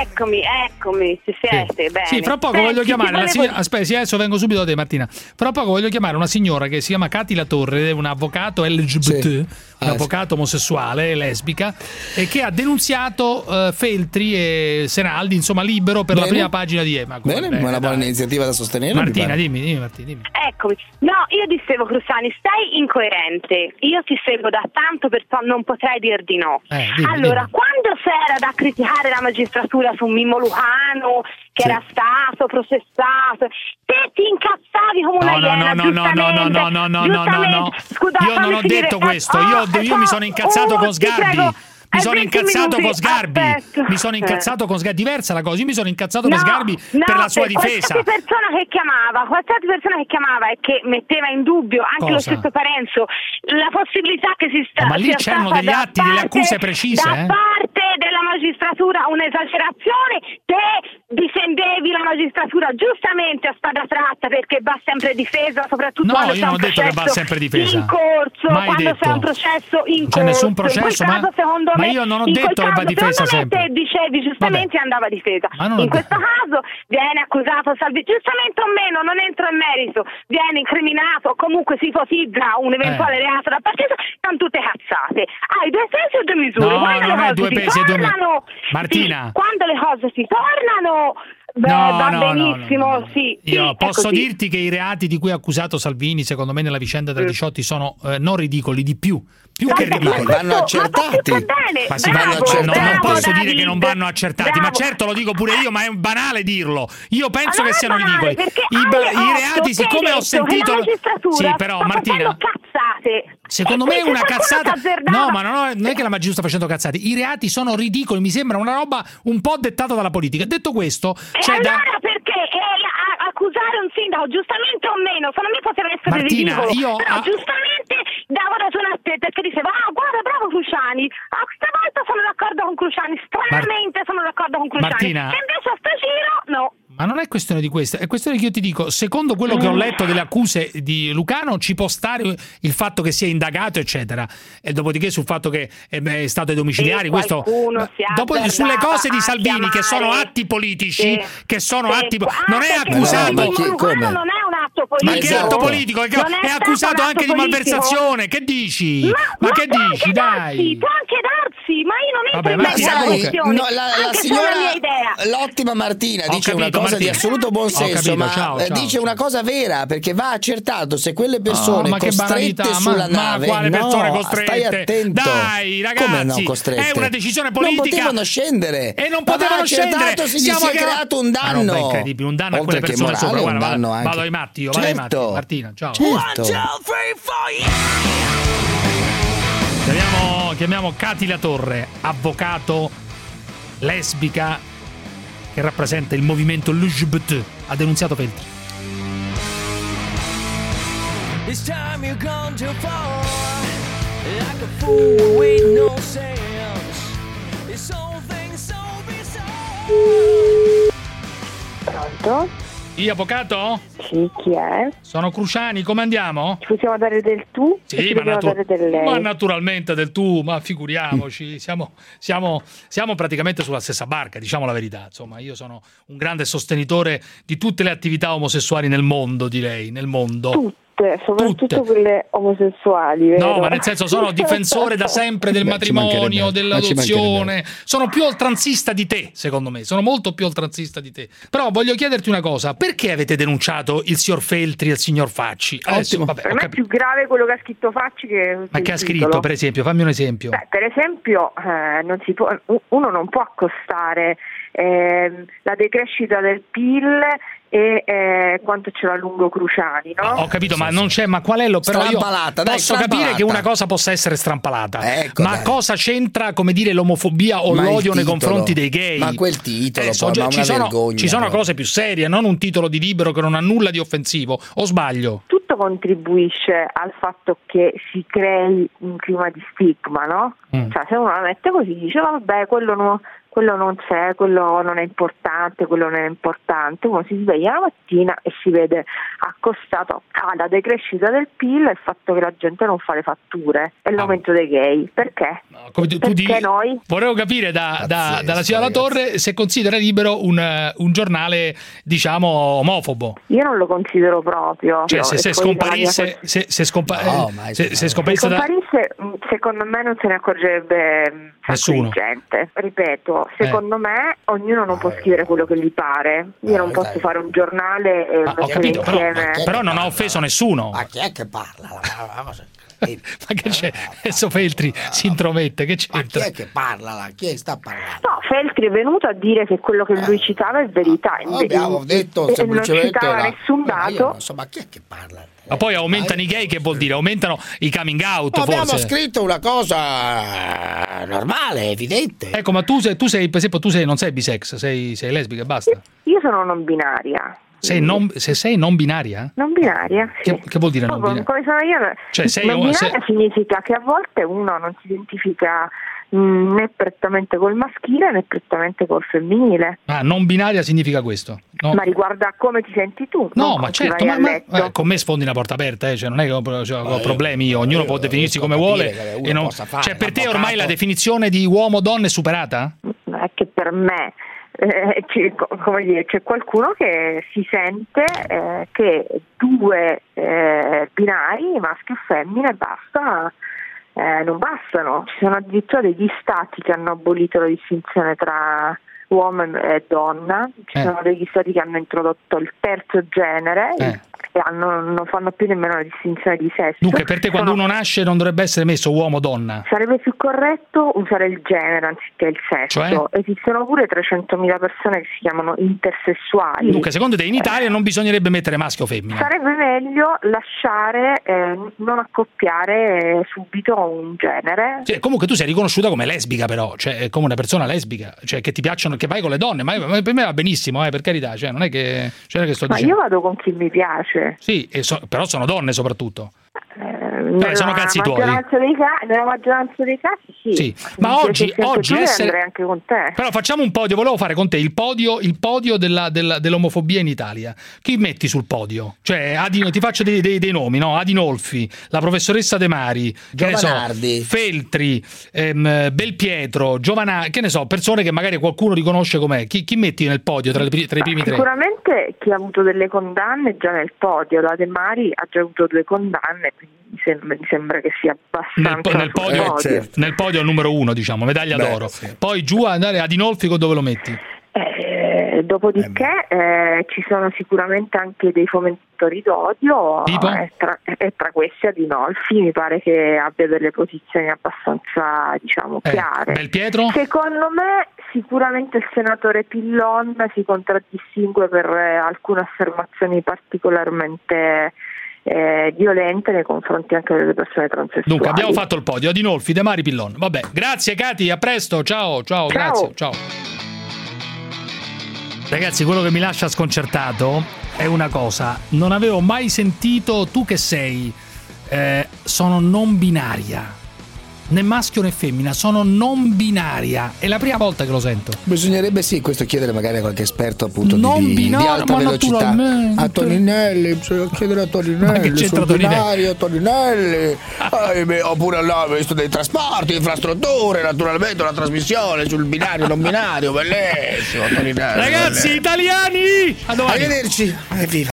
Eccomi, eccomi, ci siete, sì. Bene. Sì, fra poco sì, voglio chiamare una sign- Aspetta, sì, adesso vengo subito da te Martina. Fra poco voglio chiamare una signora che si chiama Cati La Torre, un avvocato L G B T, sì. un ah, avvocato sì. omosessuale, lesbica, e che ha denunziato uh, Feltri e Senaldi, insomma, Libero, per bene. la prima pagina di Emaco. Bene, bene, una buona dai. iniziativa da sostenere. Martina, dimmi, dimmi Martina, dimmi. Eccomi. No, io dicevo Crussani, stai incoerente. Io ti seguo da tanto, perciò non potrei dir di no. Eh, dimmi, allora, dimmi. Quando c'era da criticare la magistratura su Mimmo Lucano che sì. era stato processato, te ti incazzavi come una iena. No, no, no, no, no, no, no, no, no, no. Scusa, io non ho finire. detto questo. Oh, io, io so, mi sono incazzato oh, con Sgarbi. Mi sono incazzato con Sgarbi. Aspetta. Mi sono incazzato con Sgarbi. Diversa la cosa. Io mi sono incazzato no, con Sgarbi no, per la sua difesa. Qualsiasi persona che chiamava, qualsiasi persona che chiamava e che metteva in dubbio anche cosa? lo stesso Parenzo, la possibilità che si sta. Oh, ma lì c'erano degli atti, delle accuse precise. Da parte della magistratura un'esagerazione, te difendevi la magistratura giustamente a spada tratta perché va sempre difesa, soprattutto no, quando c'è un processo in corso, mai quando detto. c'è un processo in c'è corso. Nessun processo, in quel ma, caso, secondo ma me, io non ho detto caso, che va difesa sempre. Te dicevi giustamente Vabbè. andava difesa. In questo caso viene accusato Salvi, giustamente o meno, non entro in merito, viene incriminato, comunque si ipotizza un eventuale eh. reato da partito, sono tutte cazzate. Hai ah, due pesi o due misure? No, quando non è due pesi e due misure. Martina, si, quando le cose si tornano Beh, no, va no, benissimo, no, no. Sì, Io sì, posso dirti che i reati di cui è accusato Salvini, secondo me, nella vicenda della Diciotti sono eh, non ridicoli, di più. Più Tanto che ridicoli. Ma vanno accertati. Ma, ma si bravo, vanno accertati. No, non posso David. dire che non vanno accertati, bravo. ma certo lo dico pure io, ma è banale dirlo. Io penso allora che siano banale, ridicoli. I, ba- I reati, siccome ho sentito Sì, però Martina cazzate. Secondo me è una cazzata. No, ma non è, non è che la magia sta facendo cazzate. I reati sono ridicoli, mi sembra una roba un po' dettata dalla politica. Detto questo, e cioè allora da... perché eh, accusare un sindaco, giustamente o meno, secondo me poteva essere Martina, ridicolo, io però a... giustamente davo ragione a te perché diceva ah, guarda, bravo Cruciani, ah, stavolta sono d'accordo con Cruciani, stranamente Mar... sono d'accordo con Cruciani, Martina... e invece a sto giro no. Ma non è è questione di questo, è questione che io ti dico, secondo quello che ho letto delle accuse di Lucano, ci può stare il fatto che sia indagato, eccetera, e dopodiché sul fatto che è stato ai domiciliari, questo dopo sulle cose di Salvini che sono atti politici, sì, che sono sì, atti non è accusato, ma chi, come? Non è un atto politico, ma che esatto. atto politico è, è accusato anche politico. di malversazione, che dici? Ma, ma, ma che dici, dai? Può anche darsi, ma io non entro in questa questione. No, la, la signora, la mia idea. L'ottima Martina Ho dice capito, una cosa Martina. di assoluto buon senso, capito, ma ciao, ciao, dice ciao. una cosa vera, perché va accertato se quelle persone oh, costrette banalità, sulla ma, nave, ma quale persone no, costrette? Stai attento. Dai, ragazzi, no, è una decisione politica. Non potevano scendere e non potevano scendere. Si è creato un danno. È incredibile, un danno a quelle persone sopra. Vado ai matti, io vado ai matti. Martina, ciao. Chiamiamo, chiamiamo Cati La Torre, avvocato, lesbica, che rappresenta il movimento L G B T, ha denunciato Feltri. Pronto? Io, avvocato? Sì, chi è? Sono Cruciani, come andiamo? Ci possiamo dare del tu? Sì, ma, natu- dare del lei? ma naturalmente del tu, ma figuriamoci, siamo, siamo, siamo praticamente sulla stessa barca, diciamo la verità. Insomma, io sono un grande sostenitore di tutte le attività omosessuali nel mondo, direi, nel mondo. Tutte. Soprattutto Tutte. quelle omosessuali, vero? No, ma nel senso sono difensore da sempre del Beh, matrimonio, dell'adozione. Sono più oltranzista di te, secondo me. Sono molto più oltranzista di te. Però voglio chiederti una cosa: perché avete denunciato il signor Feltri e il signor Facci? Adesso, vabbè, per me è più grave quello che ha scritto Facci che. Ma che ha scritto, per esempio? Fammi un esempio. Beh, per esempio, eh, non si può, uno non può accostare eh, la decrescita del P I L e eh, quanto ce l'ha lungo Cruciani, no? Ah, ho capito, ma non c'è, ma qual è lo però io posso dai, capire che una cosa possa essere strampalata, ecco, ma dai. cosa c'entra, come dire, l'omofobia o ma l'odio nei confronti dei gay? Ma quel titolo, eh, so, poi, ma ci, una sono, vergogna, ci sono cose più serie, non un titolo di libero che non ha nulla di offensivo, o sbaglio? Tutto contribuisce al fatto che si crei un clima di stigma, no? Mm. Cioè, se uno la mette così, dice vabbè, quello non quello non c'è, quello non è importante, quello non è importante. Uno si sveglia la mattina e si vede accostato alla decrescita del P I L e il fatto che la gente non fa le fatture e l'aumento ah. dei gay. Perché? No, come tu, perché tu dici, noi? Volevo capire da, da, dalla signora La Torre se considera libero un, un giornale, diciamo, omofobo. Io non lo considero proprio. Cioè, no, se, se, scomparisse, mia... se, se, scompa- no, se, se scomparisse, se scomparisse, da... secondo me non se ne accorgerebbe nessuno. Gente. Ripeto. Secondo eh. me ognuno non può scrivere quello che gli pare. Io eh, non posso dai. fare un giornale e ah, ho capito, però, però non ha offeso nessuno. Ma chi è che parla? La cosa ma che c'è? Adesso Feltri si intromette, che c'entra? Ma chi è che parla? Chi sta parlando? No, Feltri è venuto a dire che quello che lui citava è verità. No, abbiamo detto semplicemente non citava nessun dato. Insomma, chi è che parla? Ma poi aumentano i gay, che vuol dire? Aumentano i coming out, ma forse. Abbiamo scritto una cosa normale, evidente. Ecco, ma tu sei, tu sei per esempio, tu sei, non sei bisex, sei, sei lesbica e basta. Io sono non binaria. Sei non, se sei non binaria? Non binaria, sì. Che, che vuol dire non binaria? Come sono io, cioè, sei, non binaria sei... significa che a volte uno non si identifica mh, né prettamente col maschile né prettamente col femminile. Ah, non binaria significa questo? No. Ma riguarda come ti senti tu. No, ma certo, ma, ma, eh, con me sfondi una porta aperta, eh, cioè non è che ho, cioè, ho problemi io, ognuno io, può definirsi come vuole. E non... fare, cioè per te ormai la definizione di uomo-donna è superata? Non è che per me... Eh, c'è, come dire, c'è qualcuno che si sente eh, che due eh, binari, maschio e femmina, basta, eh, non bastano. Ci sono addirittura degli stati che hanno abolito la distinzione tra uomo e donna, ci eh. sono degli stati che hanno introdotto il terzo genere eh. e hanno, non fanno più nemmeno la distinzione di sesso. Dunque per te quando sono... uno nasce non dovrebbe essere messo uomo-donna? Sarebbe più corretto usare il genere anziché il sesso, cioè? Esistono pure trecentomila persone che si chiamano intersessuali. Dunque secondo te in Italia eh. non bisognerebbe mettere maschio o femmina? Sarebbe meglio lasciare, eh, non accoppiare eh, subito un genere, cioè. Comunque tu sei riconosciuta come lesbica però, cioè come una persona lesbica, cioè che ti piacciono, che vai con le donne, ma per me va benissimo, eh, per carità, cioè non è che, cioè, che sto ma dicendo. Io vado con chi mi piace. Sì, e so, però sono donne soprattutto. Eh. nella, sono cazzi tuoi. Ca- nella maggioranza dei casi sì, sì. Ma oggi, oggi essere... anche con te. Però facciamo un podio, volevo fare con te il podio, il podio della, della, dell'omofobia in Italia. Chi metti sul podio? Cioè Adino, ti faccio dei, dei, dei nomi, no? Adinolfi, la professoressa De Mari, che ne so, Feltri, ehm, Belpietro, Giovanna, che ne so, persone che magari qualcuno riconosce com'è. Chi, chi metti nel podio tra, le, tra i primi tre? Sicuramente chi ha avuto delle condanne già nel podio, la De Mari ha già avuto due condanne, quindi mi sembra, mi sembra che sia abbastanza nel, po- nel, podio, podio. Certo. Nel podio è il numero uno, diciamo, medaglia Beh, d'oro. Sì. Poi giù andare Adinolfi, dove lo metti? Eh, dopodiché eh, ci sono sicuramente anche dei fomentatori d'odio, e tra, e tra questi Adinolfi mi pare che abbia delle posizioni abbastanza, diciamo, chiare. Eh, Belpietro? Secondo me sicuramente il senatore Pillon si contraddistingue per alcune affermazioni particolarmente Eh, violente nei confronti anche delle persone transessuali. Dunque abbiamo fatto il podio: Adinolfi, De Mari, Pillon. Vabbè, grazie Cati, a presto, ciao, ciao, ciao. Grazie, ciao. Ragazzi, quello che mi lascia sconcertato è una cosa: non avevo mai sentito tu che sei eh, sono non binaria. Né maschio né femmina, sono non binaria. È la prima volta che lo sento. Bisognerebbe sì, questo chiedere magari a qualche esperto appunto non di, binario, di alta ma velocità. A Toninelli, bisogna chiedere a Toninelli, sono binario, Toninelli. Ah, beh, oppure allora visto dei trasporti, infrastrutture, naturalmente una trasmissione sul binario non binario, bellissimo Toninelli. Ragazzi, bellissimo. Italiani, a domani. Arrivederci. Evviva.